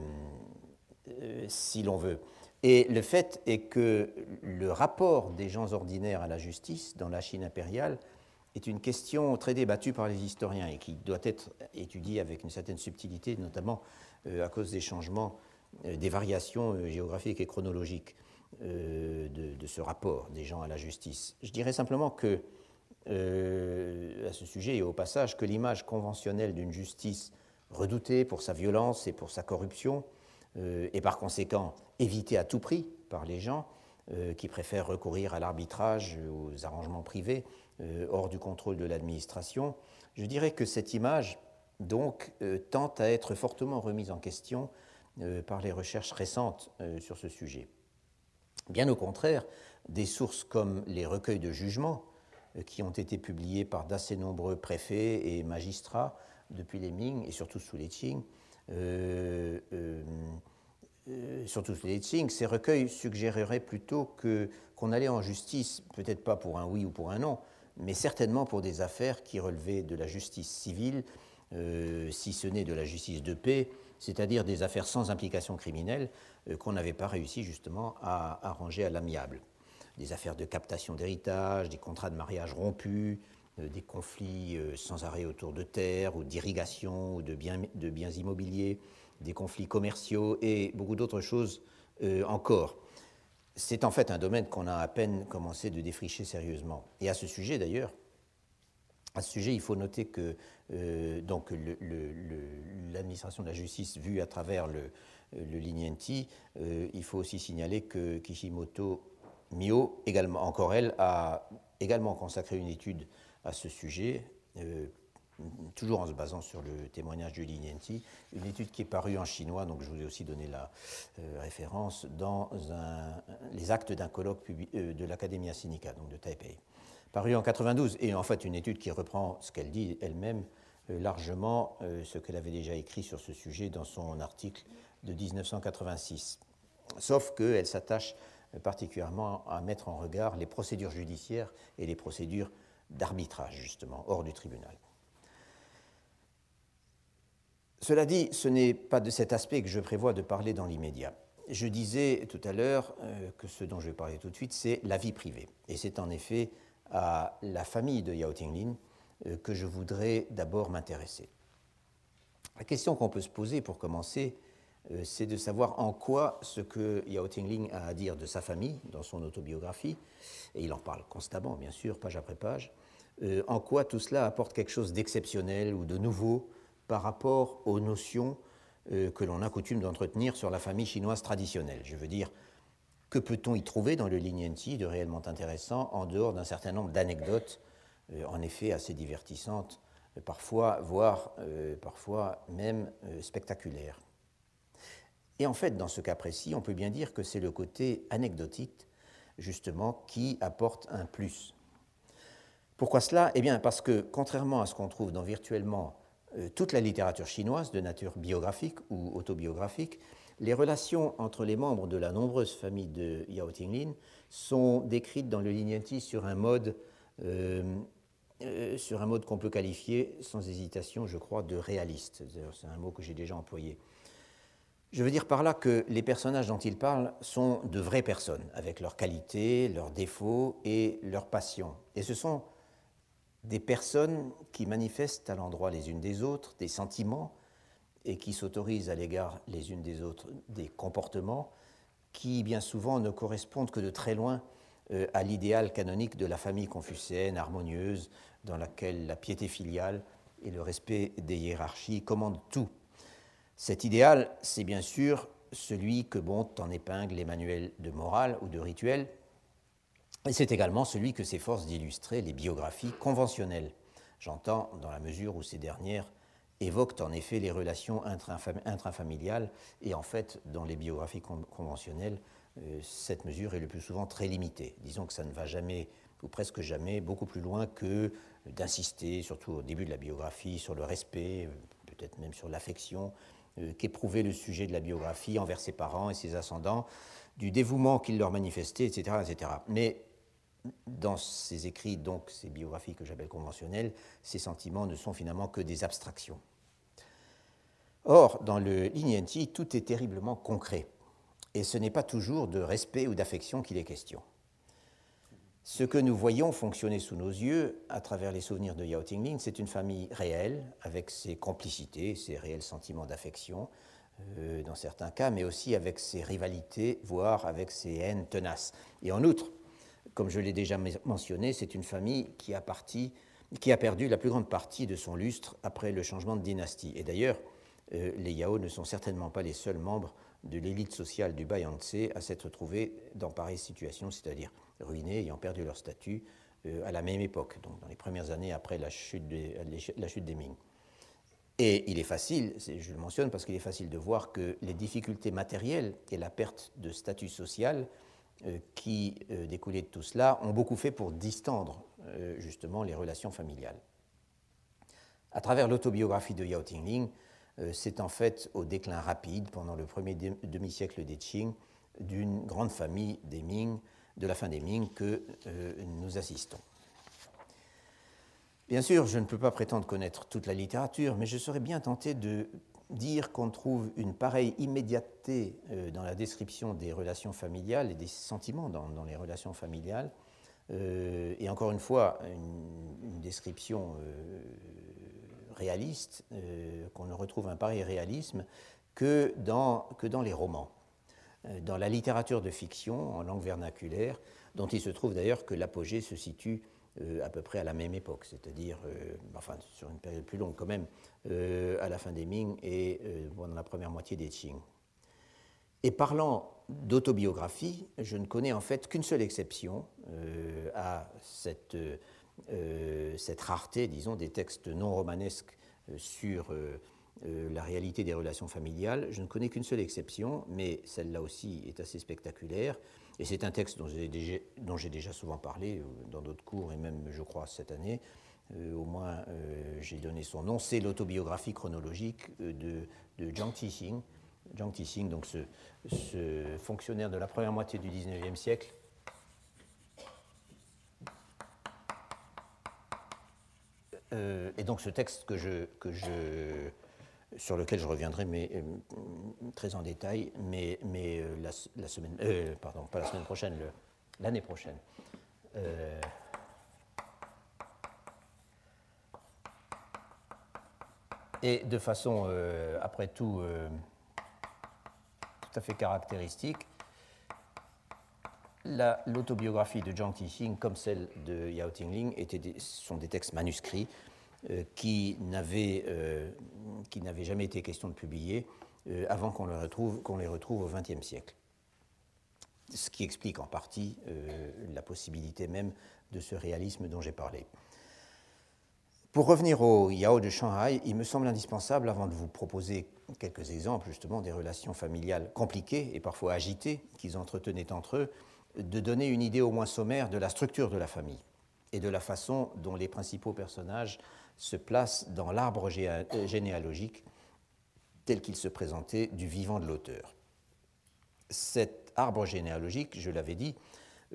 Euh, si l'on veut. Et le fait est que le rapport des gens ordinaires à la justice dans la Chine impériale est une question très débattue par les historiens et qui doit être étudiée avec une certaine subtilité, notamment euh, à cause des changements, euh, des variations euh, géographiques et chronologiques euh, de, de ce rapport des gens à la justice. Je dirais simplement que, euh, à ce sujet et au passage, que l'image conventionnelle d'une justice redoutée pour sa violence et pour sa corruption Euh, et par conséquent évité à tout prix par les gens euh, qui préfèrent recourir à l'arbitrage, aux arrangements privés, euh, hors du contrôle de l'administration, je dirais que cette image donc euh, tend à être fortement remise en question euh, par les recherches récentes euh, sur ce sujet. Bien au contraire, des sources comme les recueils de jugements euh, qui ont été publiés par d'assez nombreux préfets et magistrats depuis les Ming et surtout sous les Qing, Euh, euh, euh, surtout les Qing, ces recueils suggéreraient plutôt que, qu'on allait en justice, peut-être pas pour un oui ou pour un non, mais certainement pour des affaires qui relevaient de la justice civile, euh, si ce n'est de la justice de paix, c'est-à-dire des affaires sans implication criminelle euh, qu'on n'avait pas réussi justement à arranger à l'amiable. Des affaires de captation d'héritage, des contrats de mariage rompus, des conflits sans arrêt autour de terres, ou d'irrigation, ou de biens, de biens immobiliers, des conflits commerciaux et beaucoup d'autres choses euh, encore. C'est en fait un domaine qu'on a à peine commencé de défricher sérieusement. Et à ce sujet d'ailleurs, à ce sujet, il faut noter que euh, donc le, le, le, l'administration de la justice vue à travers le, le Lignenti, euh, il faut aussi signaler que Kishimoto Mio, également, encore elle, a également consacré une étude à ce sujet, euh, toujours en se basant sur le témoignage du Lignenti, une étude qui est parue en chinois, donc je vous ai aussi donné la euh, référence, dans un, les actes d'un colloque publi euh, de l'Academia Sinica, donc de Taipei, parue en quatre-vingt-douze, et en fait une étude qui reprend ce qu'elle dit elle-même euh, largement, euh, ce qu'elle avait déjà écrit sur ce sujet dans son article de mille neuf cent quatre-vingt-six. Sauf qu'elle s'attache particulièrement à mettre en regard les procédures judiciaires et les procédures d'arbitrage, justement, hors du tribunal. Cela dit, ce n'est pas de cet aspect que je prévois de parler dans l'immédiat. Je disais tout à l'heure euh, que ce dont je vais parler tout de suite, c'est la vie privée. Et c'est en effet à la famille de Yao Tinglin euh, que je voudrais d'abord m'intéresser. La question qu'on peut se poser pour commencer, euh, c'est de savoir en quoi ce que Yao Tinglin a à dire de sa famille dans son autobiographie, et il en parle constamment, bien sûr, page après page, Euh, en quoi tout cela apporte quelque chose d'exceptionnel ou de nouveau par rapport aux notions euh, que l'on a coutume d'entretenir sur la famille chinoise traditionnelle. Je veux dire, que peut-on y trouver dans le Lignenti de réellement intéressant en dehors d'un certain nombre d'anecdotes, euh, en effet assez divertissantes, euh, parfois, voire euh, parfois même euh, spectaculaires. Et en fait, dans ce cas précis, on peut bien dire que c'est le côté anecdotique, justement, qui apporte un plus. Pourquoi cela? Eh bien, parce que, contrairement à ce qu'on trouve dans virtuellement euh, toute la littérature chinoise de nature biographique ou autobiographique, les relations entre les membres de la nombreuse famille de Yao Tinglin sont décrites dans le Lignenti sur un mode, euh, euh, sur un mode qu'on peut qualifier, sans hésitation, je crois, de réaliste. C'est un mot que j'ai déjà employé. Je veux dire par là que les personnages dont il parle sont de vraies personnes, avec leurs qualités, leurs défauts et leurs passions. Et ce sont des personnes qui manifestent à l'endroit les unes des autres des sentiments et qui s'autorisent à l'égard les unes des autres des comportements qui bien souvent ne correspondent que de très loin euh, à l'idéal canonique de la famille confucéenne harmonieuse dans laquelle la piété filiale et le respect des hiérarchies commandent tout. Cet idéal, c'est bien sûr celui que montent en épingle les manuels de morale ou de rituel, et c'est également celui que s'efforcent d'illustrer les biographies conventionnelles. J'entends, dans la mesure où ces dernières évoquent en effet les relations intrafamiliales, et en fait, dans les biographies conventionnelles, euh, cette mesure est le plus souvent très limitée. Disons que ça ne va jamais, ou presque jamais, beaucoup plus loin que d'insister, surtout au début de la biographie, sur le respect, peut-être même sur l'affection, euh, qu'éprouvait le sujet de la biographie envers ses parents et ses ascendants, du dévouement qu'il leur manifestait, et cetera, et cetera. Mais dans ces écrits, donc ces biographies que j'appelle conventionnelles, ces sentiments ne sont finalement que des abstractions. Or, dans le Lignenti, tout est terriblement concret, et ce n'est pas toujours de respect ou d'affection qu'il est question. Ce que nous voyons fonctionner sous nos yeux, à travers les souvenirs de Yao Tinglin, c'est une famille réelle, avec ses complicités, ses réels sentiments d'affection, euh, dans certains cas, mais aussi avec ses rivalités, voire avec ses haines tenaces. Et en outre, comme je l'ai déjà mentionné, c'est une famille qui a, parti, qui a perdu la plus grande partie de son lustre après le changement de dynastie. Et d'ailleurs, euh, les Yao ne sont certainement pas les seuls membres de l'élite sociale du Bas-Yangtze à s'être retrouvés dans pareille situation, c'est-à-dire ruinés, ayant perdu leur statut euh, à la même époque, donc dans les premières années après la chute, de, la chute des Ming. Et il est facile, je le mentionne parce qu'il est facile de voir que les difficultés matérielles et la perte de statut social qui euh, découlaient de tout cela, ont beaucoup fait pour distendre euh, justement les relations familiales. À travers l'autobiographie de Yao Tinglin, euh, c'est en fait au déclin rapide, pendant le premier de demi-siècle des Qing, d'une grande famille des Ming, de la fin des Ming, que euh, nous assistons. Bien sûr, je ne peux pas prétendre connaître toute la littérature, mais je serais bien tenté de dire qu'on trouve une pareille immédiateté euh, dans la description des relations familiales et des sentiments dans, dans les relations familiales, euh, et encore une fois, une, une description euh, réaliste, euh, qu'on retrouve un pareil réalisme que dans, que dans les romans, euh, dans la littérature de fiction en langue vernaculaire, dont il se trouve d'ailleurs que l'apogée se situe Euh, à peu près à la même époque, c'est-à-dire, euh, enfin, sur une période plus longue quand même, euh, à la fin des Ming et euh, bon, dans la première moitié des Qing. Et parlant d'autobiographie, je ne connais en fait qu'une seule exception euh, à cette, euh, cette rareté, disons, des textes non romanesques euh, sur euh, euh, la réalité des relations familiales. Je ne connais qu'une seule exception, mais celle-là aussi est assez spectaculaire. Et c'est un texte dont j'ai déjà, déjà souvent parlé dans d'autres cours, et même, je crois, cette année, euh, au moins euh, j'ai donné son nom, c'est l'autobiographie chronologique de, de Zhang Qixing. Zhang Qixing, donc ce, ce fonctionnaire de la première moitié du dix-neuvième siècle, euh, et donc ce texte que je, que je, sur lequel je reviendrai mais, euh, très en détail, mais, mais euh, la, la semaine, euh, pardon, pas la semaine prochaine, l'année prochaine. Euh, et de façon, euh, après tout, euh, tout à fait caractéristique, l'autobiographie la, de Zhang Qixing, comme celle de Yao Tinglin, étaient des, sont des textes manuscrits, Euh, qui n'avait euh, jamais été question de publier euh, avant qu'on les retrouve, qu'on les retrouve au vingtième siècle. Ce qui explique en partie euh, la possibilité même de ce réalisme dont j'ai parlé. Pour revenir au Yao de Shanghai, il me semble indispensable, avant de vous proposer quelques exemples justement des relations familiales compliquées et parfois agitées qu'ils entretenaient entre eux, de donner une idée au moins sommaire de la structure de la famille et de la façon dont les principaux personnages se placent dans l'arbre généalogique tel qu'il se présentait du vivant de l'auteur. Cet arbre généalogique, je l'avais dit,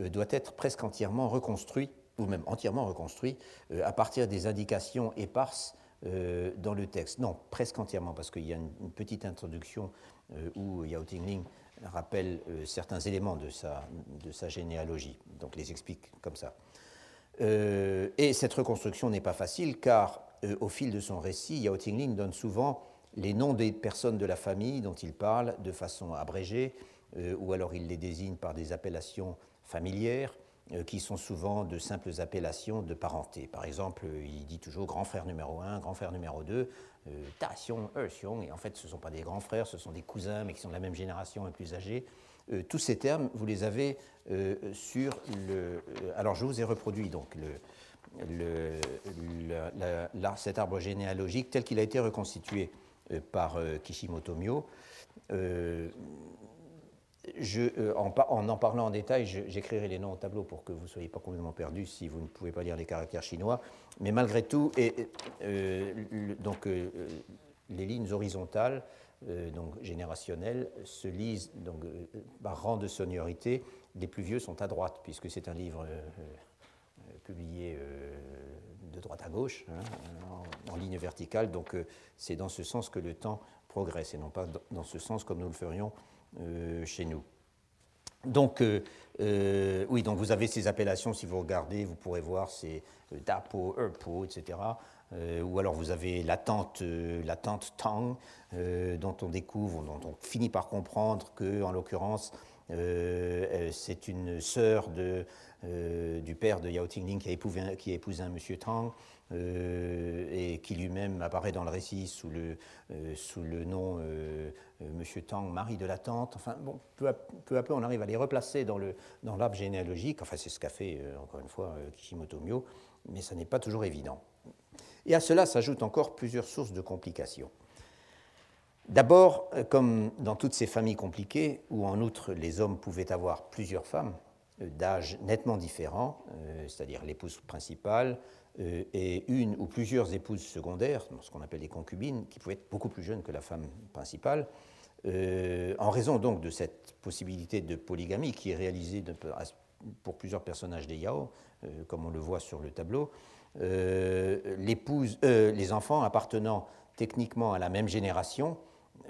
euh, doit être presque entièrement reconstruit, ou même entièrement reconstruit, euh, à partir des indications éparses euh, dans le texte. Non, presque entièrement, parce qu'il y a une, une petite introduction euh, où Yao Tinglin rappelle euh, certains éléments de sa, de sa généalogie, donc les explique comme ça. Euh, et cette reconstruction n'est pas facile car, euh, au fil de son récit, Yao Tinglin donne souvent les noms des personnes de la famille dont il parle de façon abrégée euh, ou alors il les désigne par des appellations familières, euh, qui sont souvent de simples appellations de parenté. Par exemple, euh, il dit toujours grand frère numéro un, grand frère numéro deux, euh, Ta Xiong, Er Xiong, et en fait ce ne sont pas des grands frères, ce sont des cousins, mais qui sont de la même génération et plus âgés. Euh, tous ces termes, vous les avez euh, sur le... Euh, alors je vous ai reproduit donc le... Le, la, la, la, cet arbre généalogique tel qu'il a été reconstitué euh, par euh, Kishimoto Mio. Euh, je, euh, en, en en parlant en détail, j'écrirai les noms au tableau pour que vous ne soyez pas complètement perdus si vous ne pouvez pas lire les caractères chinois. Mais malgré tout, et, euh, le, donc, euh, les lignes horizontales, euh, donc générationnelles, se lisent donc, euh, par rang de seniorité. Les plus vieux sont à droite, puisque c'est un livre... Euh, publié euh, de droite à gauche, hein, en, en ligne verticale, donc euh, c'est dans ce sens que le temps progresse, et non pas dans ce sens comme nous le ferions euh, chez nous. Donc, euh, euh, oui, donc vous avez ces appellations, si vous regardez, vous pourrez voir ces euh, dapo, erpo, et cetera, euh, ou alors vous avez la tante, euh, la tante Tang, euh, dont on découvre, dont on finit par comprendre que, en l'occurrence, euh, c'est une sœur de... Euh, du père de Yao Tinglin qui a épousé un, qui a épousé un monsieur Tang euh, et qui lui-même apparaît dans le récit sous le, euh, sous le nom euh, euh, monsieur Tang, mari de la tante. Enfin bon, peu à peu, à peu on arrive à les replacer dans le, dans l'arbre généalogique. Enfin c'est ce qu'a fait euh, encore une fois euh, Kishimoto Mio, mais ça n'est pas toujours évident. Et à cela s'ajoutent encore plusieurs sources de complications. D'abord, euh, comme dans toutes ces familles compliquées où en outre les hommes pouvaient avoir plusieurs femmes d'âge nettement différent, euh, c'est-à-dire l'épouse principale euh, et une ou plusieurs épouses secondaires, ce qu'on appelle des concubines, qui pouvaient être beaucoup plus jeunes que la femme principale. Euh, en raison donc de cette possibilité de polygamie qui est réalisée de, pour plusieurs personnages des Yao, euh, comme on le voit sur le tableau, euh, l'épouse, euh, les enfants appartenant techniquement à la même génération,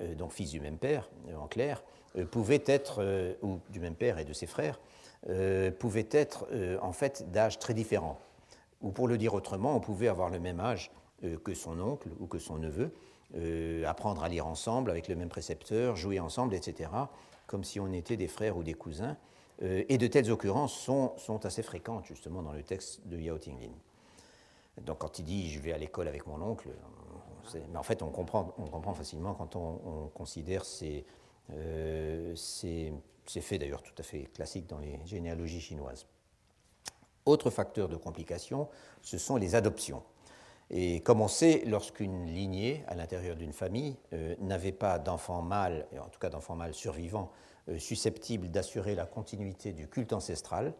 euh, donc fils du même père, euh, en clair, euh, pouvaient être, euh, ou du même père et de ses frères, Euh, pouvaient être euh, en fait d'âge très différent. Ou pour le dire autrement, on pouvait avoir le même âge euh, que son oncle ou que son neveu, euh, apprendre à lire ensemble avec le même précepteur, jouer ensemble, et cetera, comme si on était des frères ou des cousins. Euh, et de telles occurrences sont, sont assez fréquentes, justement, dans le texte de Yao Tinglin. Donc quand il dit « je vais à l'école avec mon oncle », mais en fait on comprend, on comprend facilement quand on, on considère ces... Euh, ces C'est fait d'ailleurs tout à fait classique dans les généalogies chinoises. Autre facteur de complication, ce sont les adoptions. Et comme on sait, lorsqu'une lignée à l'intérieur d'une famille euh, n'avait pas d'enfant mâle, en tout cas d'enfant mâle survivant, euh, susceptible d'assurer la continuité du culte ancestral,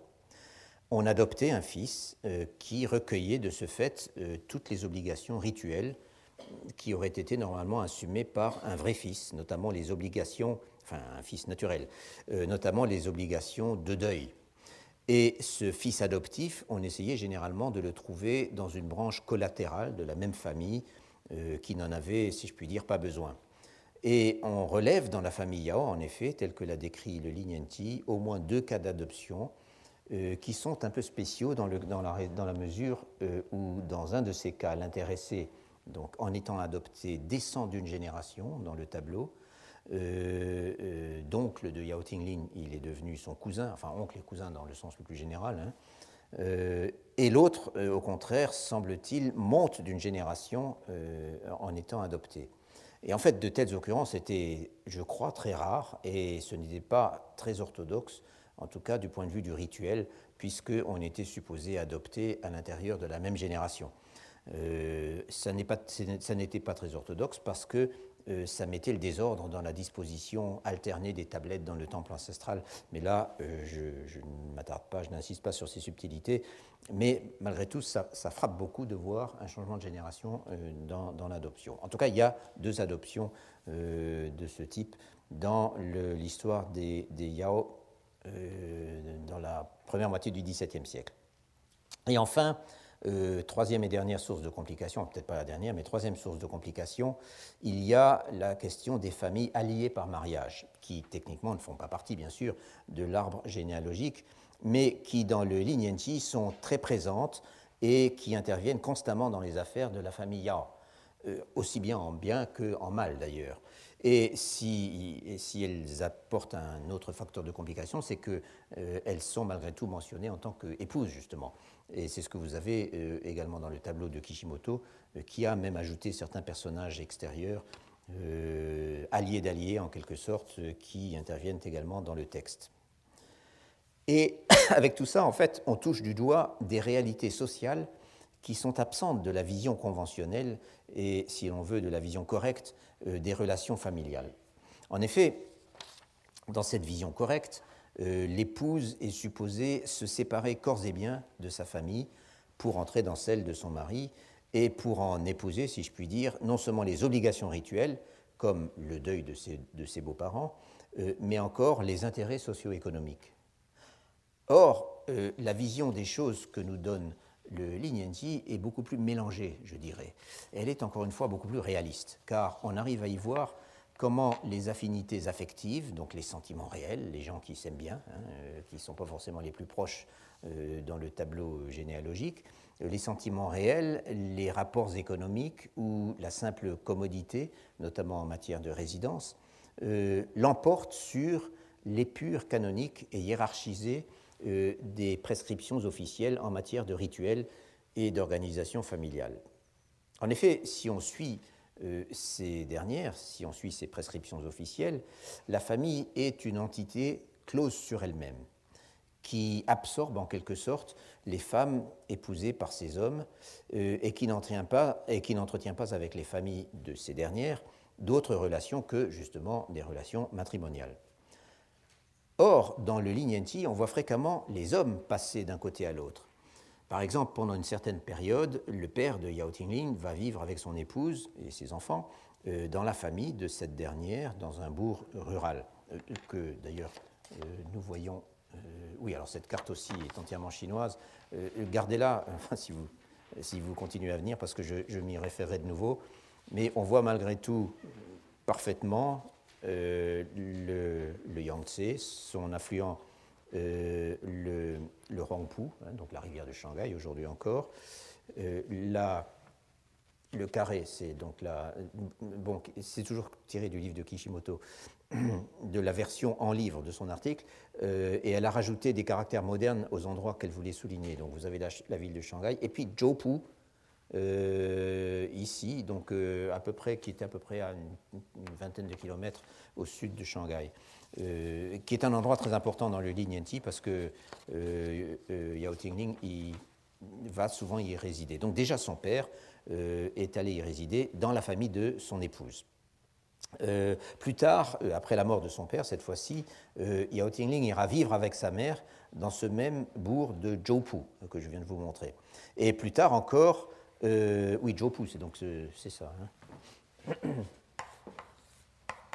on adoptait un fils euh, qui recueillait de ce fait euh, toutes les obligations rituelles qui auraient été normalement assumées par un vrai fils, notamment les obligations enfin un fils naturel, euh, notamment les obligations de deuil. Et ce fils adoptif, on essayait généralement de le trouver dans une branche collatérale de la même famille euh, qui n'en avait, si je puis dire, pas besoin. Et on relève dans la famille Yao, en effet, tel que l'a décrit le Lignenti, au moins deux cas d'adoption euh, qui sont un peu spéciaux dans, le, dans, la, dans la mesure euh, où, dans un de ces cas, l'intéressé, donc en étant adopté, descend d'une génération dans le tableau. Euh, euh, d'oncle de Yao Tinglin, il est devenu son cousin, enfin oncle et cousin dans le sens le plus général, hein. euh, et l'autre, euh, au contraire, semble-t-il, monte d'une génération euh, en étant adopté. Et en fait, de telles occurrences étaient, je crois, très rares, et ce n'était pas très orthodoxe, en tout cas du point de vue du rituel, puisqu'on était supposé adopter à l'intérieur de la même génération. Euh, ça n'était pas, pas très orthodoxe parce que Euh, ça mettait le désordre dans la disposition alternée des tablettes dans le temple ancestral. Mais là, euh, je, je ne m'attarde pas, je n'insiste pas sur ces subtilités. Mais malgré tout, ça, ça frappe beaucoup de voir un changement de génération euh, dans, dans l'adoption. En tout cas, il y a deux adoptions euh, de ce type dans l'histoire des, des Yao euh, dans la première moitié du dix-septième siècle. Et enfin... Euh, troisième et dernière source de complications, peut-être pas la dernière, mais troisième source de complications, il y a la question des familles alliées par mariage, qui techniquement ne font pas partie, bien sûr, de l'arbre généalogique, mais qui, dans le Lignenti, sont très présentes et qui interviennent constamment dans les affaires de la famille Yao, euh, aussi bien en bien qu'en mal, d'ailleurs. Et si, et si elles apportent un autre facteur de complication, c'est qu'elles euh, sont malgré tout mentionnées en tant qu'épouses, justement. Et c'est ce que vous avez euh, également dans le tableau de Kishimoto, euh, qui a même ajouté certains personnages extérieurs, euh, alliés d'alliés en quelque sorte, euh, qui interviennent également dans le texte. Et avec tout ça, en fait, on touche du doigt des réalités sociales qui sont absentes de la vision conventionnelle et, si l'on veut, de la vision correcte euh, des relations familiales. En effet, dans cette vision correcte, euh, l'épouse est supposée se séparer corps et biens de sa famille pour entrer dans celle de son mari et pour en épouser, si je puis dire, non seulement les obligations rituelles, comme le deuil de ses, de ses beaux-parents, euh, mais encore les intérêts socio-économiques. Or, euh, la vision des choses que nous donne le Lignenti est beaucoup plus mélangée, je dirais. Elle est encore une fois beaucoup plus réaliste, car on arrive à y voir comment les affinités affectives, donc les sentiments réels, les gens qui s'aiment bien, hein, euh, qui ne sont pas forcément les plus proches euh, dans le tableau généalogique, euh, les sentiments réels, les rapports économiques ou la simple commodité, notamment en matière de résidence, euh, l'emportent sur l'épure canonique et hiérarchisée Euh, des prescriptions officielles en matière de rituels et d'organisation familiale. En effet, si on suit euh, ces dernières, si on suit ces prescriptions officielles, la famille est une entité close sur elle-même, qui absorbe en quelque sorte les femmes épousées par ces hommes euh, et qui n'entretient pas, et qui n'entretient pas avec les familles de ces dernières d'autres relations que justement des relations matrimoniales. Or, dans le Lignenti, on voit fréquemment les hommes passer d'un côté à l'autre. Par exemple, pendant une certaine période, le père de Yao Tinglin va vivre avec son épouse et ses enfants euh, dans la famille de cette dernière, dans un bourg rural, euh, que d'ailleurs euh, nous voyons... Euh, oui, alors cette carte aussi est entièrement chinoise. Euh, Gardez-la, enfin, si, vous, si vous continuez à venir, parce que je, je m'y référerai de nouveau. Mais on voit malgré tout parfaitement... Euh, le, le Yangtze, son affluent, euh, le, le Huangpu, hein, donc la rivière de Shanghai aujourd'hui encore. Euh, la, le carré, c'est donc la... Bon, c'est toujours tiré du livre de Kishimoto, de la version en livre de son article, euh, et elle a rajouté des caractères modernes aux endroits qu'elle voulait souligner. Donc vous avez la, la ville de Shanghai, et puis Zhoupu, Euh, ici, donc euh, à peu près, qui était à peu près à une, une vingtaine de kilomètres au sud de Shanghai, euh, qui est un endroit très important dans le Lignenti parce que euh, euh, Yao Tingling y va souvent y résider. Donc déjà son père euh, est allé y résider dans la famille de son épouse. Euh, plus tard, euh, après la mort de son père, cette fois-ci, euh, Yao Tingling ira vivre avec sa mère dans ce même bourg de Zhoupu que je viens de vous montrer. Et plus tard encore, Euh, oui, Zhoupu, c'est donc c'est ça. Hein.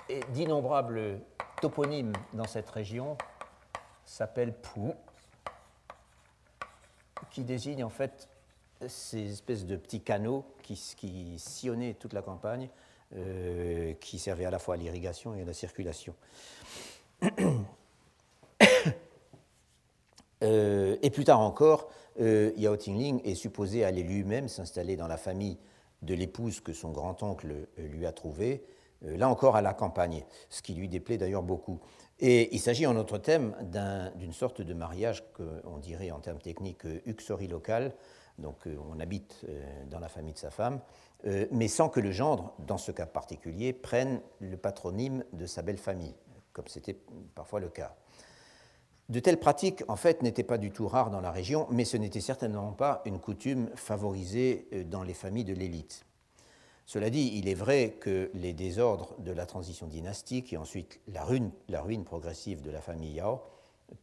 Et d'innombrables toponymes dans cette région s'appellent Pou, qui désignent en fait ces espèces de petits canaux qui, qui sillonnaient toute la campagne, euh, qui servaient à la fois à l'irrigation et à la circulation. Euh, et plus tard encore, euh, Yao Tingling est supposé aller lui-même s'installer dans la famille de l'épouse que son grand-oncle euh, lui a trouvée, euh, là encore à la campagne, ce qui lui déplaît d'ailleurs beaucoup. Et il s'agit en notre thème d'une un, sorte de mariage qu'on dirait en termes techniques euh, uxori local, donc euh, on habite euh, dans la famille de sa femme, euh, mais sans que le gendre, dans ce cas particulier, prenne le patronyme de sa belle-famille, comme c'était parfois le cas. De telles pratiques, en fait, n'étaient pas du tout rares dans la région, mais ce n'était certainement pas une coutume favorisée dans les familles de l'élite. Cela dit, il est vrai que les désordres de la transition dynastique et ensuite la ruine, la ruine progressive de la famille Yao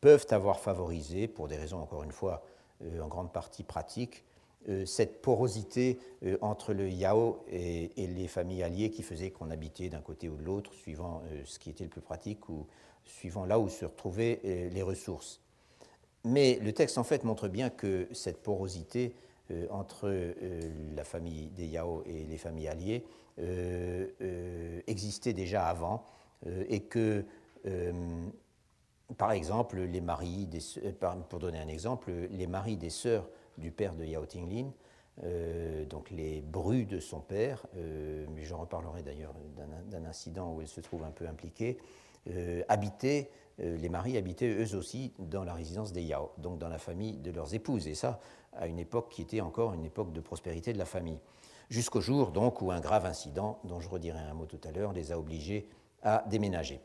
peuvent avoir favorisé, pour des raisons encore une fois euh, en grande partie pratiques, euh, cette porosité euh, entre le Yao et, et les familles alliées qui faisait qu'on habitait d'un côté ou de l'autre, suivant euh, ce qui était le plus pratique ou suivant là où se retrouvaient les ressources. Mais le texte en fait montre bien que cette porosité euh, entre euh, la famille des Yao et les familles alliées euh, euh, existait déjà avant euh, et que, euh, par exemple, les maris des, pour donner un exemple, les maris des sœurs du père de Yao Tinglin euh, donc les brus de son père, euh, mais j'en reparlerai d'ailleurs d'un incident où elle se trouve un peu impliquée, euh, habitaient, euh, les maris habitaient eux aussi dans la résidence des Yao, donc dans la famille de leurs épouses, et ça à une époque qui était encore une époque de prospérité de la famille. Jusqu'au jour donc où un grave incident, dont je redirai un mot tout à l'heure, les a obligés à déménager.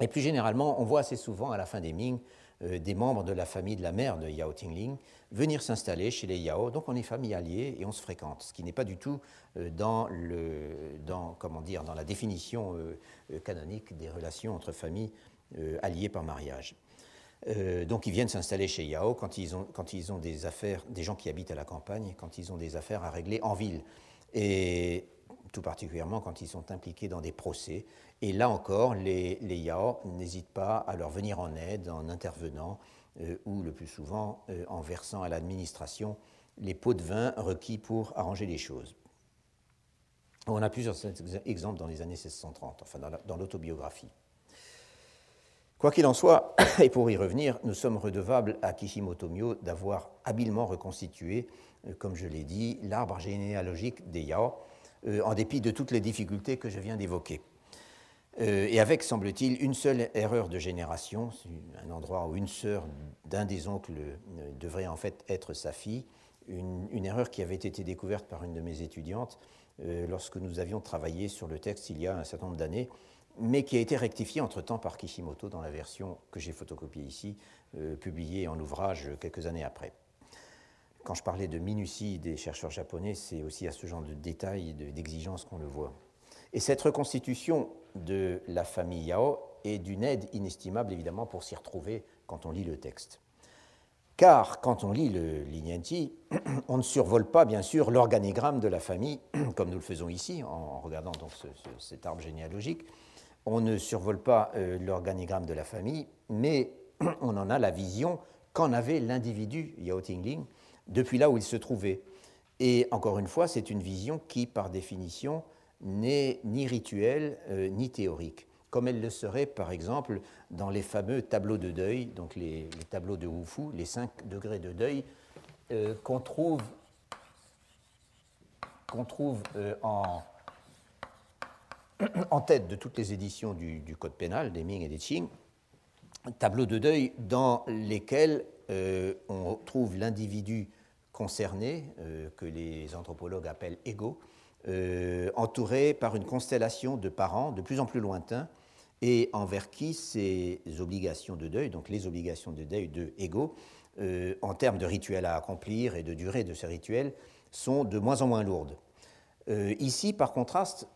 Et plus généralement, on voit assez souvent à la fin des Ming euh, des membres de la famille de la mère de Yao Tinglin venir s'installer chez les Yao, donc on est familier et on se fréquente, ce qui n'est pas du tout euh, dans, le, dans, comment dire, dans la définition euh, canonique des relations entre familles euh, alliées par mariage. Euh, donc ils viennent s'installer chez Yao quand ils, ont, quand ils ont des affaires, des gens qui habitent à la campagne, quand ils ont des affaires à régler en ville, et tout particulièrement quand ils sont impliqués dans des procès. Et là encore, les, les Yao n'hésitent pas à leur venir en aide en intervenant euh, ou le plus souvent euh, en versant à l'administration les pots de vin requis pour arranger les choses. On a plusieurs exemples dans les années mille six cent trente, enfin dans l'autobiographie. Quoi qu'il en soit, et pour y revenir, nous sommes redevables à Kishimoto Mio d'avoir habilement reconstitué, euh, comme je l'ai dit, l'arbre généalogique des Yao, euh, en dépit de toutes les difficultés que je viens d'évoquer. Euh, et avec, semble-t-il, une seule erreur de génération, un endroit où une sœur d'un des oncles euh, devrait en fait être sa fille, une, une erreur qui avait été découverte par une de mes étudiantes euh, lorsque nous avions travaillé sur le texte il y a un certain nombre d'années, mais qui a été rectifié entre-temps par Kishimoto dans la version que j'ai photocopiée ici, euh, publiée en ouvrage quelques années après. Quand je parlais de minutie des chercheurs japonais, c'est aussi à ce genre de détails, d'exigences qu'on le voit. Et cette reconstitution de la famille Yao est d'une aide inestimable, évidemment, pour s'y retrouver quand on lit le texte. Car, quand on lit le Lignenti, on ne survole pas, bien sûr, l'organigramme de la famille, comme nous le faisons ici, en regardant donc ce, ce, cet arbre généalogique. On ne survole pas euh, l'organigramme de la famille, mais on en a la vision qu'en avait l'individu Yao Tinglin depuis là où il se trouvait. Et encore une fois, c'est une vision qui, par définition, n'est ni rituelle euh, ni théorique, comme elle le serait, par exemple, dans les fameux tableaux de deuil, donc les, les tableaux de Wufu, les cinq degrés de deuil, euh, qu'on trouve, qu'on trouve euh, en... en tête de toutes les éditions du, du Code pénal, des Ming et des Qing, tableaux de deuil dans lesquels euh, on trouve l'individu concerné, euh, que les anthropologues appellent égo, euh, entouré par une constellation de parents de plus en plus lointains et envers qui ces obligations de deuil, donc les obligations de deuil de égo, euh, en termes de rituels à accomplir et de durée de ces rituels, sont de moins en moins lourdes. Euh, ici, par contraste,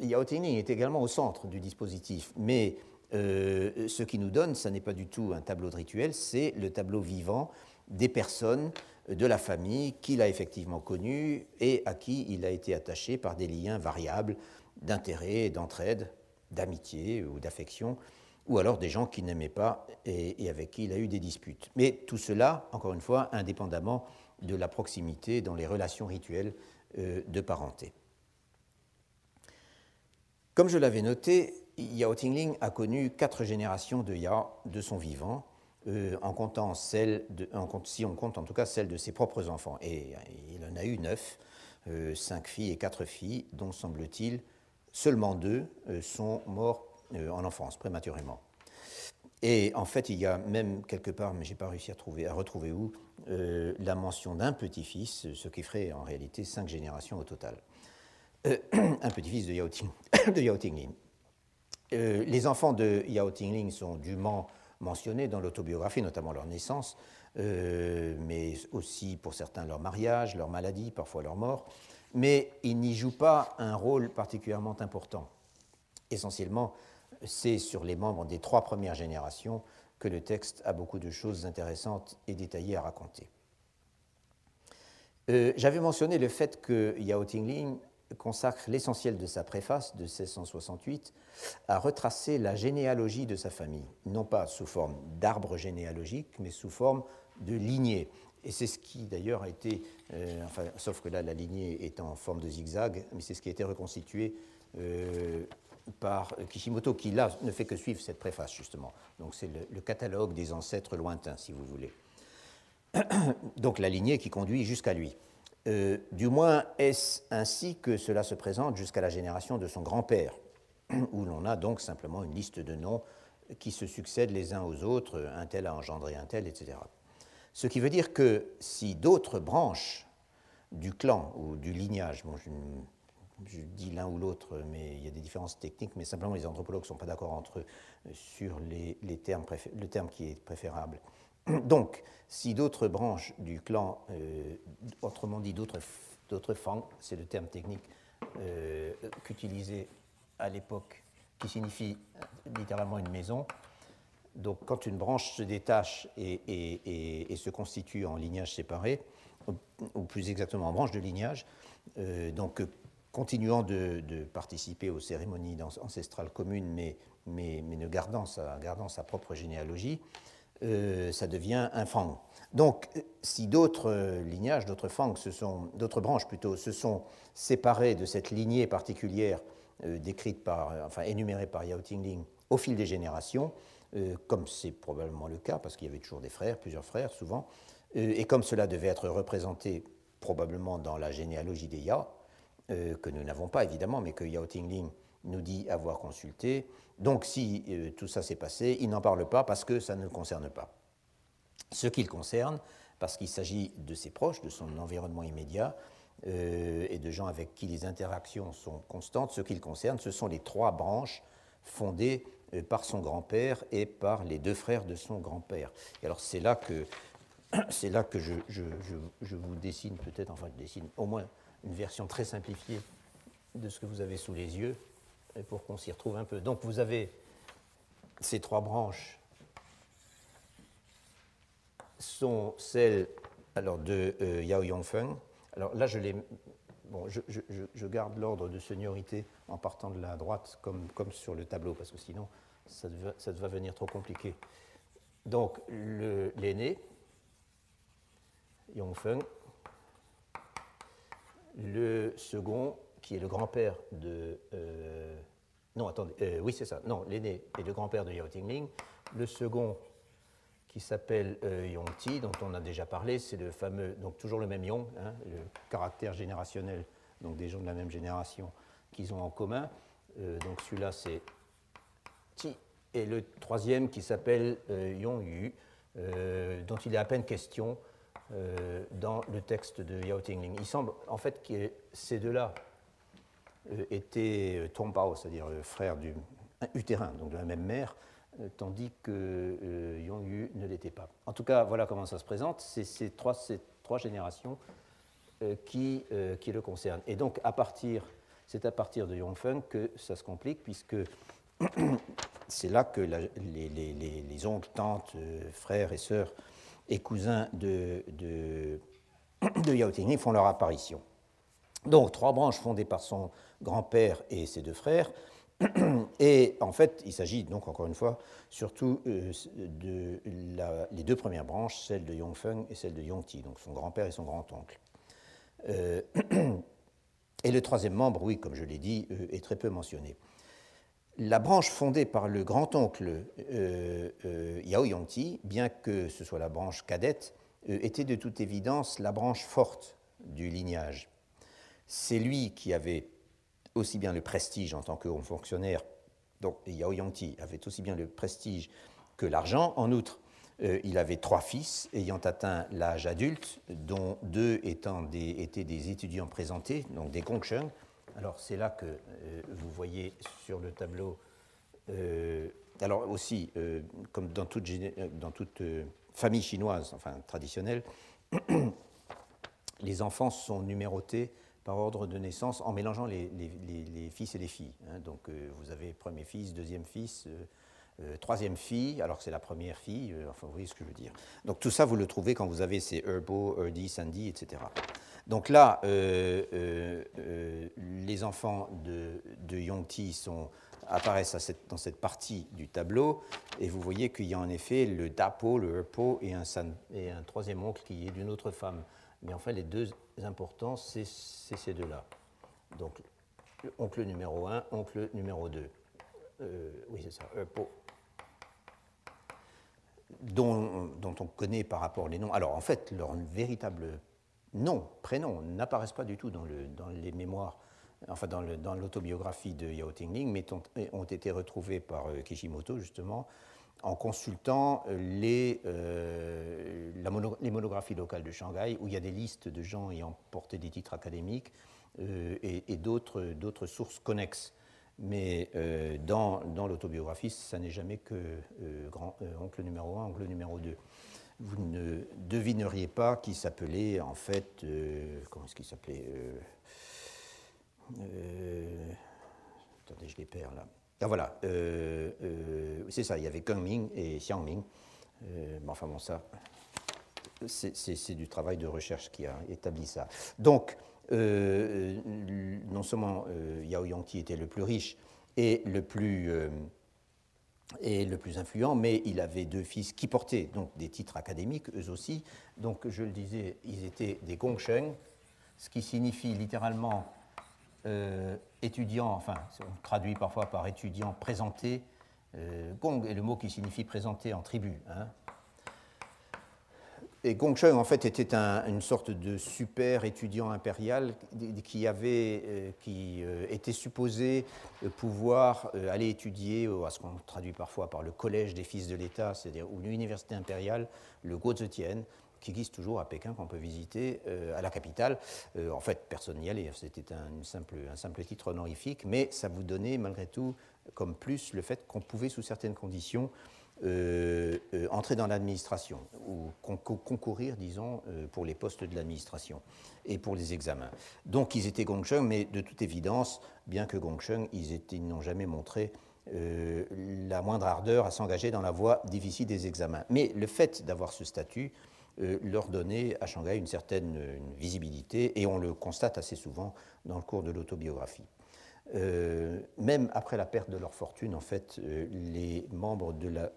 Yao Tinglin est également au centre du dispositif, mais euh, ce qui nous donne, ce n'est pas du tout un tableau de rituel, c'est le tableau vivant des personnes de la famille qu'il a effectivement connues et à qui il a été attaché par des liens variables d'intérêt, d'entraide, d'amitié ou d'affection, ou alors des gens qu'il n'aimait pas et, et avec qui il a eu des disputes. Mais tout cela, encore une fois, indépendamment de la proximité dans les relations rituelles euh, de parenté. Comme je l'avais noté, Yao Tinglin a connu quatre générations de Yao de son vivant, euh, en comptant celle de, en, si on compte en tout cas celle de ses propres enfants. Et il en a eu neuf, euh, cinq filles et quatre filles, dont semble-t-il seulement deux euh, sont morts euh, en enfance, prématurément. Et en fait, il y a même quelque part, mais je n'ai pas réussi à, trouver, à retrouver où, euh, la mention d'un petit-fils, ce qui ferait en réalité cinq générations au total. Euh, un petit-fils de Yao, Ting, de Yao Tinglin. Euh, les enfants de Yao Tinglin sont dûment mentionnés dans l'autobiographie, notamment leur naissance, euh, mais aussi pour certains leur mariage, leur maladie, parfois leur mort, mais ils n'y jouent pas un rôle particulièrement important. Essentiellement, c'est sur les membres des trois premières générations que le texte a beaucoup de choses intéressantes et détaillées à raconter. Euh, J'avais mentionné le fait que Yao Tinglin consacre l'essentiel de sa préface de mille six cent soixante-huit à retracer la généalogie de sa famille, non pas sous forme d'arbre généalogique, mais sous forme de lignée. Et c'est ce qui d'ailleurs a été, euh, enfin, sauf que là la lignée est en forme de zigzag, mais c'est ce qui a été reconstitué euh, par Kishimoto, qui là ne fait que suivre cette préface justement. Donc c'est le, le catalogue des ancêtres lointains, si vous voulez. Donc la lignée qui conduit jusqu'à lui. Euh, du moins, est-ce ainsi que cela se présente jusqu'à la génération de son grand-père, où l'on a donc simplement une liste de noms qui se succèdent les uns aux autres, un tel a engendré un tel, et cetera. Ce qui veut dire que si d'autres branches du clan ou du lignage, bon, je, je dis l'un ou l'autre, mais il y a des différences techniques, mais simplement les anthropologues ne sont pas d'accord entre eux sur les, les termes le terme qui est préférable. Donc, si d'autres branches du clan, euh, autrement dit d'autres fangs, c'est le terme technique euh, qu'utilisait à l'époque, qui signifie littéralement une maison. Donc, quand une branche se détache et, et, et, et se constitue en lignage séparé, ou plus exactement en branche de lignage, euh, donc continuant de, de participer aux cérémonies ancestrales communes, mais, mais, mais ne gardant sa, gardant sa propre généalogie, euh, ça devient un fang. Donc, si d'autres lignages, d'autres fangs, d'autres branches plutôt, se sont séparés de cette lignée particulière euh, décrite par, euh, enfin énumérée par Yao Tinglin au fil des générations, euh, comme c'est probablement le cas, parce qu'il y avait toujours des frères, plusieurs frères souvent, et comme cela devait être représenté probablement dans la généalogie des Yao, euh, que nous n'avons pas évidemment, mais que Yao Tinglin nous dit avoir consulté, donc si euh, tout ça s'est passé, il n'en parle pas parce que ça ne le concerne pas. Ce qu'il concerne, parce qu'il s'agit de ses proches, de son environnement immédiat, euh, et de gens avec qui les interactions sont constantes, ce qu'il concerne, ce sont les trois branches fondées euh, par son grand-père et par les deux frères de son grand-père. Et alors c'est là que... C'est là que je, je, je, je vous dessine peut-être, enfin je dessine au moins une version très simplifiée de ce que vous avez sous les yeux, pour qu'on s'y retrouve un peu. Donc vous avez ces trois branches, sont celles alors, de euh, Yao Yongfeng. Alors là je les... Bon, je, je, je garde l'ordre de seniorité en partant de la droite comme, comme sur le tableau, parce que sinon ça, deva, ça va venir trop compliqué. Donc l'aîné... Yongfeng, le second qui est le grand-père de... Euh, non, attendez, euh, oui c'est ça, non, l'aîné est le grand-père de Yao Tinglin, le second qui s'appelle euh, Yongti, dont on a déjà parlé, c'est le fameux, donc toujours le même Yong, hein, le caractère générationnel, donc des gens de la même génération qu'ils ont en commun, euh, donc celui-là c'est Ti, et le troisième qui s'appelle euh, Yongyu, euh, dont il est à peine question, Euh, dans le texte de Yao Tinglin. Il semble en fait que ces deux-là euh, étaient euh, Tongbao, c'est-à-dire euh, frères du euh, utérin, donc de la même mère, euh, tandis que euh, Yongyu ne l'était pas. En tout cas, voilà comment ça se présente, c'est ces trois, ces trois générations euh, qui, euh, qui le concernent. Et donc, à partir, c'est à partir de Yongfeng que ça se complique, puisque c'est là que la, les, les, les, les oncles, tantes, euh, frères et sœurs et cousins de, de, de Yao Tinglin font leur apparition. Donc, trois branches fondées par son grand-père et ses deux frères. Et en fait, il s'agit donc, encore une fois, surtout euh, de la, les deux premières branches, celle de Yongfeng et celle de Yongti, donc son grand-père et son grand-oncle. Euh, et le troisième membre, oui, comme je l'ai dit, euh, est très peu mentionné. La branche fondée par le grand-oncle euh, euh, Yao Yongti, bien que ce soit la branche cadette, euh, était de toute évidence la branche forte du lignage. C'est lui qui avait aussi bien le prestige en tant que haut fonctionnaire, donc Yao Yongti avait aussi bien le prestige que l'argent. En outre, euh, il avait trois fils ayant atteint l'âge adulte, dont deux étant des, étaient des étudiants présentés, donc des gongsheng. Alors, c'est là que euh, vous voyez sur le tableau, euh, alors aussi, euh, comme dans toute, dans toute euh, famille chinoise, enfin traditionnelle, les enfants sont numérotés par ordre de naissance en mélangeant les, les, les, les fils et les filles. Hein. Donc, euh, vous avez premier fils, deuxième fils, euh, euh, troisième fille, alors que c'est la première fille, euh, enfin, vous voyez ce que je veux dire. Donc, tout ça, vous le trouvez quand vous avez ces Erbo, Erdi, Sandy, et cetera. Donc là, euh, euh, euh, les enfants de, de Yongti sont, apparaissent à cette, dans cette partie du tableau, et vous voyez qu'il y a en effet le Dapo, le Erpo et un, san, et un troisième oncle qui est d'une autre femme. Mais enfin, les deux importants, c'est ces deux-là. Donc, oncle numéro un, oncle numéro deux. Euh, oui, c'est ça, Erpo. Dont, dont on connaît par rapport les noms. Alors, en fait, leur véritable noms, prénoms n'apparaissent pas du tout dans, le, dans les mémoires, enfin dans l'autobiographie de Yao Tinglin, mais ont, ont été retrouvés par euh, Kishimoto justement en consultant les, euh, la mono, les monographies locales de Shanghai, où il y a des listes de gens ayant porté des titres académiques euh, et, et d'autres sources connexes. Mais euh, dans, dans l'autobiographie, ça n'est jamais que euh, grand, euh, oncle numéro un, oncle numéro deux. Vous ne devineriez pas qui s'appelait en fait, euh, comment est-ce qu'il s'appelait euh, euh, attendez, je les perds là. Ah voilà, euh, euh, c'est ça, il y avait Kengming et Xiangming. Euh, bon, enfin bon, ça, c'est du travail de recherche qui a établi ça. Donc, Euh, non seulement euh, Yao Yongti était le plus riche et le plus, euh, et le plus influent, mais il avait deux fils qui portaient donc des titres académiques, eux aussi. Donc, je le disais, ils étaient des gongsheng, ce qui signifie littéralement euh, étudiant, enfin, on traduit parfois par étudiant présenté. Euh, gong est le mot qui signifie présenté en tribu, hein. Et gongsheng, en fait, était un, une sorte de super étudiant impérial qui, avait, euh, qui euh, était supposé pouvoir euh, aller étudier à ce qu'on traduit parfois par le collège des fils de l'État, c'est-à-dire ou l'université impériale, le Guozetian, qui existe toujours à Pékin, qu'on peut visiter euh, à la capitale. Euh, en fait, personne n'y allait, c'était un simple, un simple titre honorifique, mais ça vous donnait malgré tout comme plus le fait qu'on pouvait, sous certaines conditions, Euh, euh, entrer dans l'administration ou con concourir, disons, euh, pour les postes de l'administration et pour les examens. Donc, ils étaient gongsheng, mais de toute évidence, bien que gongsheng, ils, ils n'ont jamais montré euh, la moindre ardeur à s'engager dans la voie difficile des examens. Mais le fait d'avoir ce statut euh, leur donnait à Shanghai une certaine une visibilité, et on le constate assez souvent dans le cours de l'autobiographie. Euh, même après la perte de leur fortune, en fait, euh, les membres de la,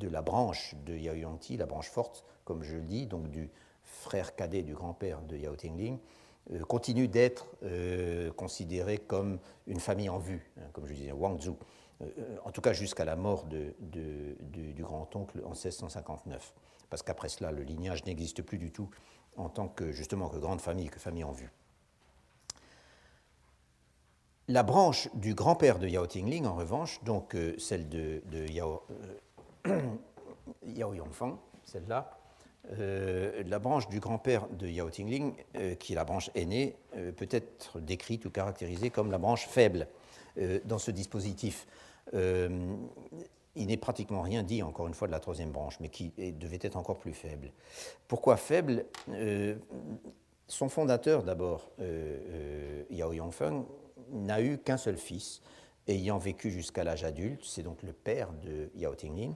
de la branche de Yao Yongti, la branche forte, comme je le dis, donc du frère cadet du grand-père de Yao Tinglin, euh, continuent d'être euh, considérés comme une famille en vue, hein, comme je disais, Wangzu, euh, en tout cas jusqu'à la mort de, de, de, du grand-oncle en mille six cent cinquante-neuf, parce qu'après cela, le lignage n'existe plus du tout en tant que, justement, que grande famille, que famille en vue. La branche du grand-père de Yao Tinglin, en revanche, donc euh, celle de, de Yao, euh, Yao Yongfeng, celle-là, euh, la branche du grand-père de Yao Tinglin, euh, qui est la branche aînée, euh, peut être décrite ou caractérisée comme la branche faible euh, dans ce dispositif. Euh, il n'est pratiquement rien dit, encore une fois, de la troisième branche, mais qui devait être encore plus faible. Pourquoi faible? euh, Son fondateur, d'abord, euh, euh, Yao Yongfeng, n'a eu qu'un seul fils, ayant vécu jusqu'à l'âge adulte, c'est donc le père de Yao Tinglin,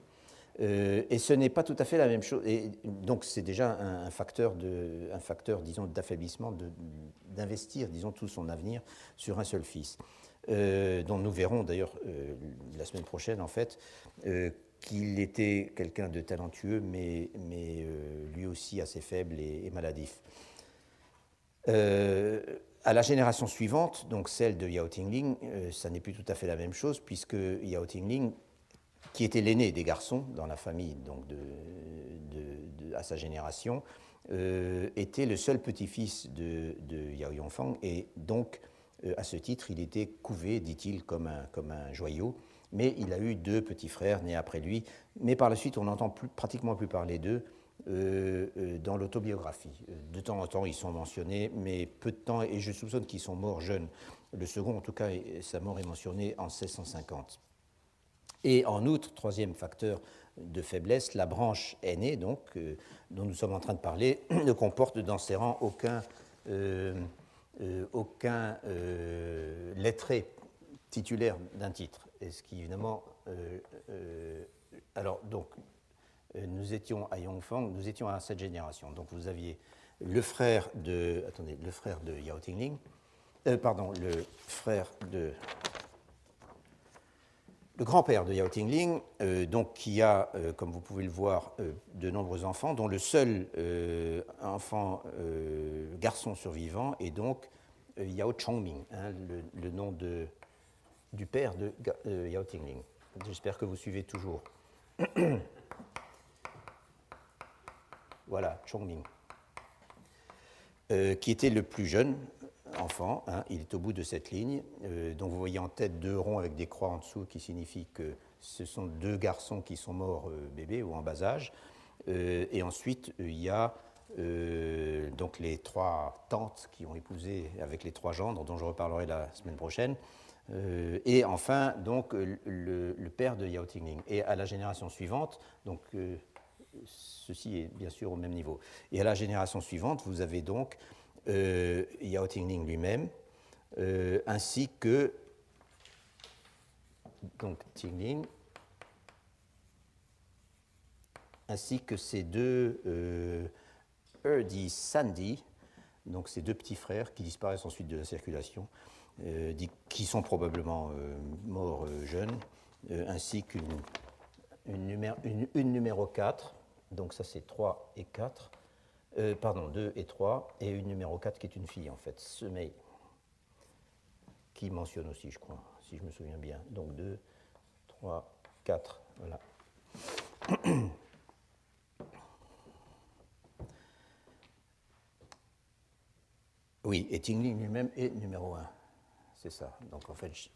euh, et ce n'est pas tout à fait la même chose, et donc c'est déjà un, un, facteur de, un facteur, disons, d'affaiblissement, d'investir, disons, tout son avenir sur un seul fils, euh, dont nous verrons d'ailleurs euh, la semaine prochaine, en fait, euh, qu'il était quelqu'un de talentueux, mais, mais euh, lui aussi assez faible et, et maladif. Euh, À la génération suivante, donc celle de Yao Tinglin, euh, ça n'est plus tout à fait la même chose, puisque Yao Tinglin, qui était l'aîné des garçons dans la famille, donc de, de, de, à sa génération, euh, était le seul petit-fils de, de Yao Yongfeng, et donc, euh, à ce titre, il était couvé, dit-il, comme un, comme un joyau, mais il a eu deux petits frères nés après lui, mais par la suite, on n'entend plus, pratiquement plus parler d'eux, Euh, euh, dans l'autobiographie. De temps en temps, ils sont mentionnés, mais peu de temps, et je soupçonne qu'ils sont morts jeunes. Le second, en tout cas, sa mort est mentionnée en mille six cent cinquante. Et en outre, troisième facteur de faiblesse, la branche aînée, donc, euh, dont nous sommes en train de parler, ne comporte dans ses rangs aucun, euh, euh, aucun euh, lettré titulaire d'un titre. Et ce qui, évidemment... Euh, euh, alors, donc... Nous étions à Yongfeng, nous étions à cette génération. Donc vous aviez le frère de, attendez, le frère de Yao Tinglin, euh, pardon, le frère de, le grand-père de Yao Tinglin, euh, donc qui a, euh, comme vous pouvez le voir, euh, de nombreux enfants, dont le seul euh, enfant euh, garçon survivant est donc euh, Yao Chongming, hein, le, le nom de, du père de euh, Yao Tinglin. J'espère que vous suivez toujours. Voilà, Chongming. euh, qui était le plus jeune enfant. Hein, il est au bout de cette ligne, euh, dont vous voyez en tête deux ronds avec des croix en dessous, qui signifie que ce sont deux garçons qui sont morts euh, bébés ou en bas âge. Euh, et ensuite, il euh, y a euh, donc les trois tantes qui ont épousé avec les trois gendres, dont je reparlerai la semaine prochaine. Euh, et enfin, donc, le, le père de Yao Tingling. Et à la génération suivante, donc, euh, ceci est bien sûr au même niveau. Et à la génération suivante, vous avez donc euh, Yao Tingling lui-même, euh, ainsi que donc Tingling, ainsi que ses deux euh, Erdi Sandy, donc ses deux petits frères qui disparaissent ensuite de la circulation. Euh, qui sont probablement euh, morts euh, jeunes, euh, ainsi qu'une une numéro, une, une numéro quatre, donc ça c'est trois et quatre, euh, pardon, deux et trois, et une numéro quatre qui est une fille en fait, Semei, qui mentionne aussi je crois, si je me souviens bien, donc deux, trois, quatre, voilà. Oui, et Tingling lui-même est numéro un. C'est ça. Donc en fait, je...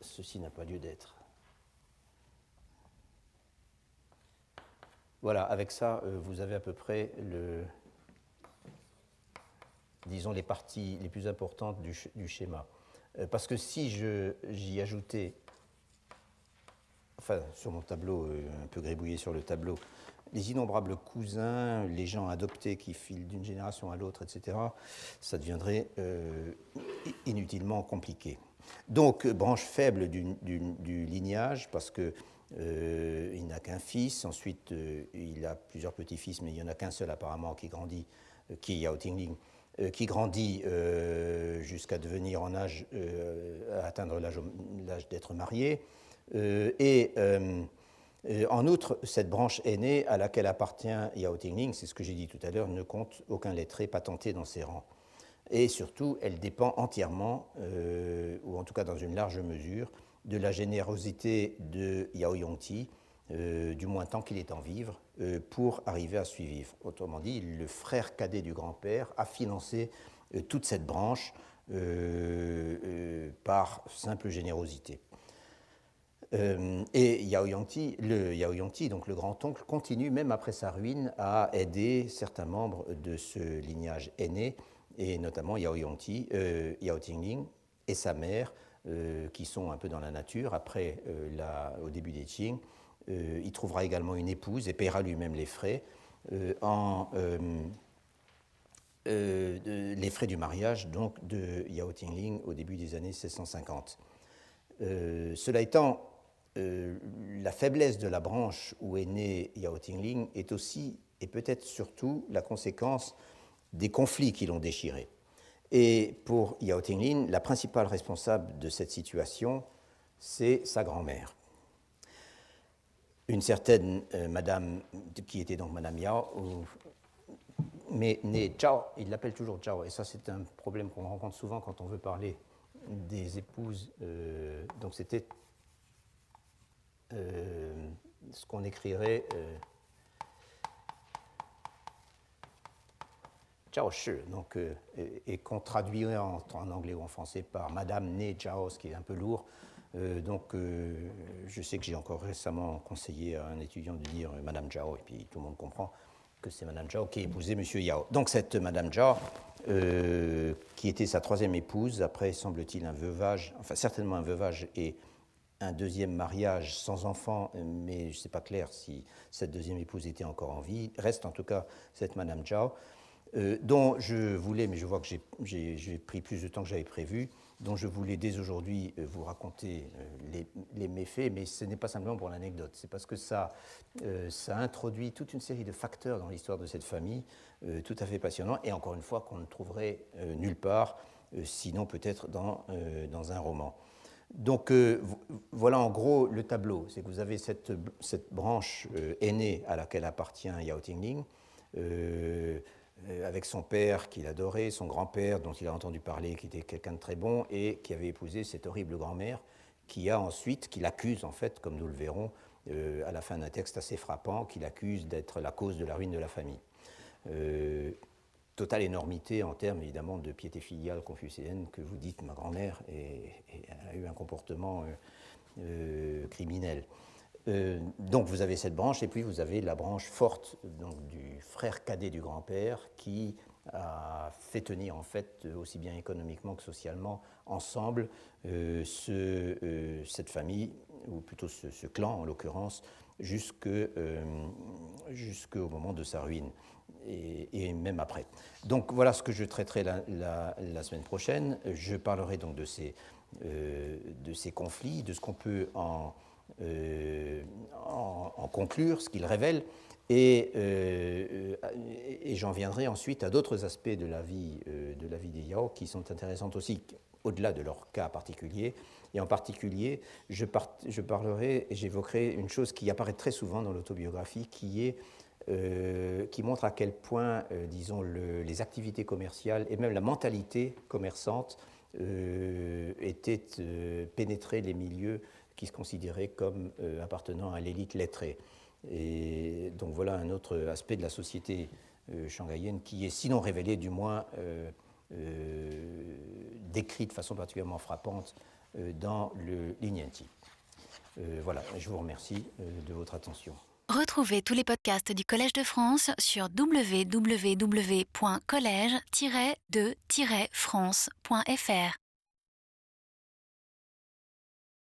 ceci n'a pas lieu d'être. Voilà, avec ça, euh, vous avez à peu près le... disons les parties les plus importantes du, sch du schéma. Euh, parce que si j'y ajoutais, enfin sur mon tableau, euh, un peu gribouillé sur le tableau, les innombrables cousins, les gens adoptés qui filent d'une génération à l'autre, et cetera, ça deviendrait euh, inutilement compliqué. Donc, branche faible du, du, du lignage, parce qu'il euh, n'a qu'un fils, ensuite euh, il a plusieurs petits-fils, mais il n'y en a qu'un seul apparemment qui grandit, euh, qui est Yao Tingling, euh, qui grandit euh, jusqu'à devenir en âge, euh, à atteindre l'âge d'être marié, euh, et... Euh, Euh, en outre, cette branche aînée à laquelle appartient Yao Tingling, c'est ce que j'ai dit tout à l'heure, ne compte aucun lettré patenté dans ses rangs. Et surtout, elle dépend entièrement, euh, ou en tout cas dans une large mesure, de la générosité de Yao Yongti, euh, du moins tant qu'il est en vivre, euh, pour arriver à survivre. Autrement dit, le frère cadet du grand-père a financé euh, toute cette branche euh, euh, par simple générosité. Euh, et Yao Yongti, le Yao Yongti, donc le grand-oncle, continue même après sa ruine à aider certains membres de ce lignage aîné, et notamment Yao Yongti, euh, Yao Tingling et sa mère, euh, qui sont un peu dans la nature. Après, euh, la, au début des Qing, euh, il trouvera également une épouse et paiera lui-même les frais, euh, en, euh, euh, de, les frais du mariage donc de Yao Tingling au début des années mille sept cent cinquante. Euh, cela étant, Euh, la faiblesse de la branche où est né Yao Tingling est aussi, et peut-être surtout, la conséquence des conflits qui l'ont déchiré. Et pour Yao Tingling, la principale responsable de cette situation, c'est sa grand-mère. Une certaine euh, madame, qui était donc madame Yao, ou, mais née Zhao, il l'appelle toujours Zhao, et ça c'est un problème qu'on rencontre souvent quand on veut parler des épouses, euh, donc c'était Euh, ce qu'on écrirait euh, Zhao Shi, donc, euh, et, et qu'on traduirait en, en anglais ou en français par Madame Né Zhao, ce qui est un peu lourd. Euh, donc, euh, je sais que j'ai encore récemment conseillé à un étudiant de dire Madame Zhao, et puis tout le monde comprend que c'est Madame Zhao qui a épousé Monsieur Yao. Donc, cette Madame Zhao, euh, qui était sa troisième épouse, après, semble-t-il, un veuvage, enfin, certainement un veuvage et un deuxième mariage sans enfant, mais je ne sais pas clair si cette deuxième épouse était encore en vie, reste en tout cas cette Madame Zhao, euh, dont je voulais, mais je vois que j'ai pris plus de temps que j'avais prévu, dont je voulais dès aujourd'hui euh, vous raconter euh, les, les méfaits, mais ce n'est pas simplement pour l'anecdote, c'est parce que ça, euh, ça introduit toute une série de facteurs dans l'histoire de cette famille, euh, tout à fait passionnant, et encore une fois qu'on ne trouverait euh, nulle part, euh, sinon peut-être dans, euh, dans un roman. Donc, euh, voilà en gros le tableau. C'est que vous avez cette, cette branche euh, aînée à laquelle appartient Yao Tingling, euh, euh, avec son père qu'il adorait, son grand-père dont il a entendu parler, qui était quelqu'un de très bon, et qui avait épousé cette horrible grand-mère qui a ensuite, qui l'accuse en fait, comme nous le verrons, euh, à la fin d'un texte assez frappant, qui l'accuse d'être la cause de la ruine de la famille. Euh, totale énormité en termes évidemment de piété filiale confucéenne que vous dites ma grand-mère a eu un comportement euh, euh, criminel. Euh, donc vous avez cette branche et puis vous avez la branche forte donc, du frère cadet du grand-père qui a fait tenir en fait aussi bien économiquement que socialement ensemble euh, ce, euh, cette famille ou plutôt ce, ce clan en l'occurrence jusqu'au euh, jusqu'au moment de sa ruine. Et, et même après. Donc voilà ce que je traiterai la, la, la semaine prochaine. Je parlerai donc de ces, euh, de ces conflits, de ce qu'on peut en, euh, en, en conclure, ce qu'ils révèlent, et, euh, et j'en viendrai ensuite à d'autres aspects de la vie, euh, de la vie des Yao qui sont intéressantes aussi, au-delà de leur cas particulier. Et en particulier, je, par, je parlerai et j'évoquerai une chose qui apparaît très souvent dans l'autobiographie, qui est Euh, qui montre à quel point, euh, disons, le, les activités commerciales et même la mentalité commerçante euh, étaient euh, pénétrées les milieux qui se considéraient comme euh, appartenant à l'élite lettrée. Et donc voilà un autre aspect de la société euh, shanghaïenne qui est sinon révélé, du moins euh, euh, décrit de façon particulièrement frappante euh, dans le Lignenti. Euh, voilà, je vous remercie euh, de votre attention. Retrouvez tous les podcasts du Collège de France sur w w w point collège de France point f r.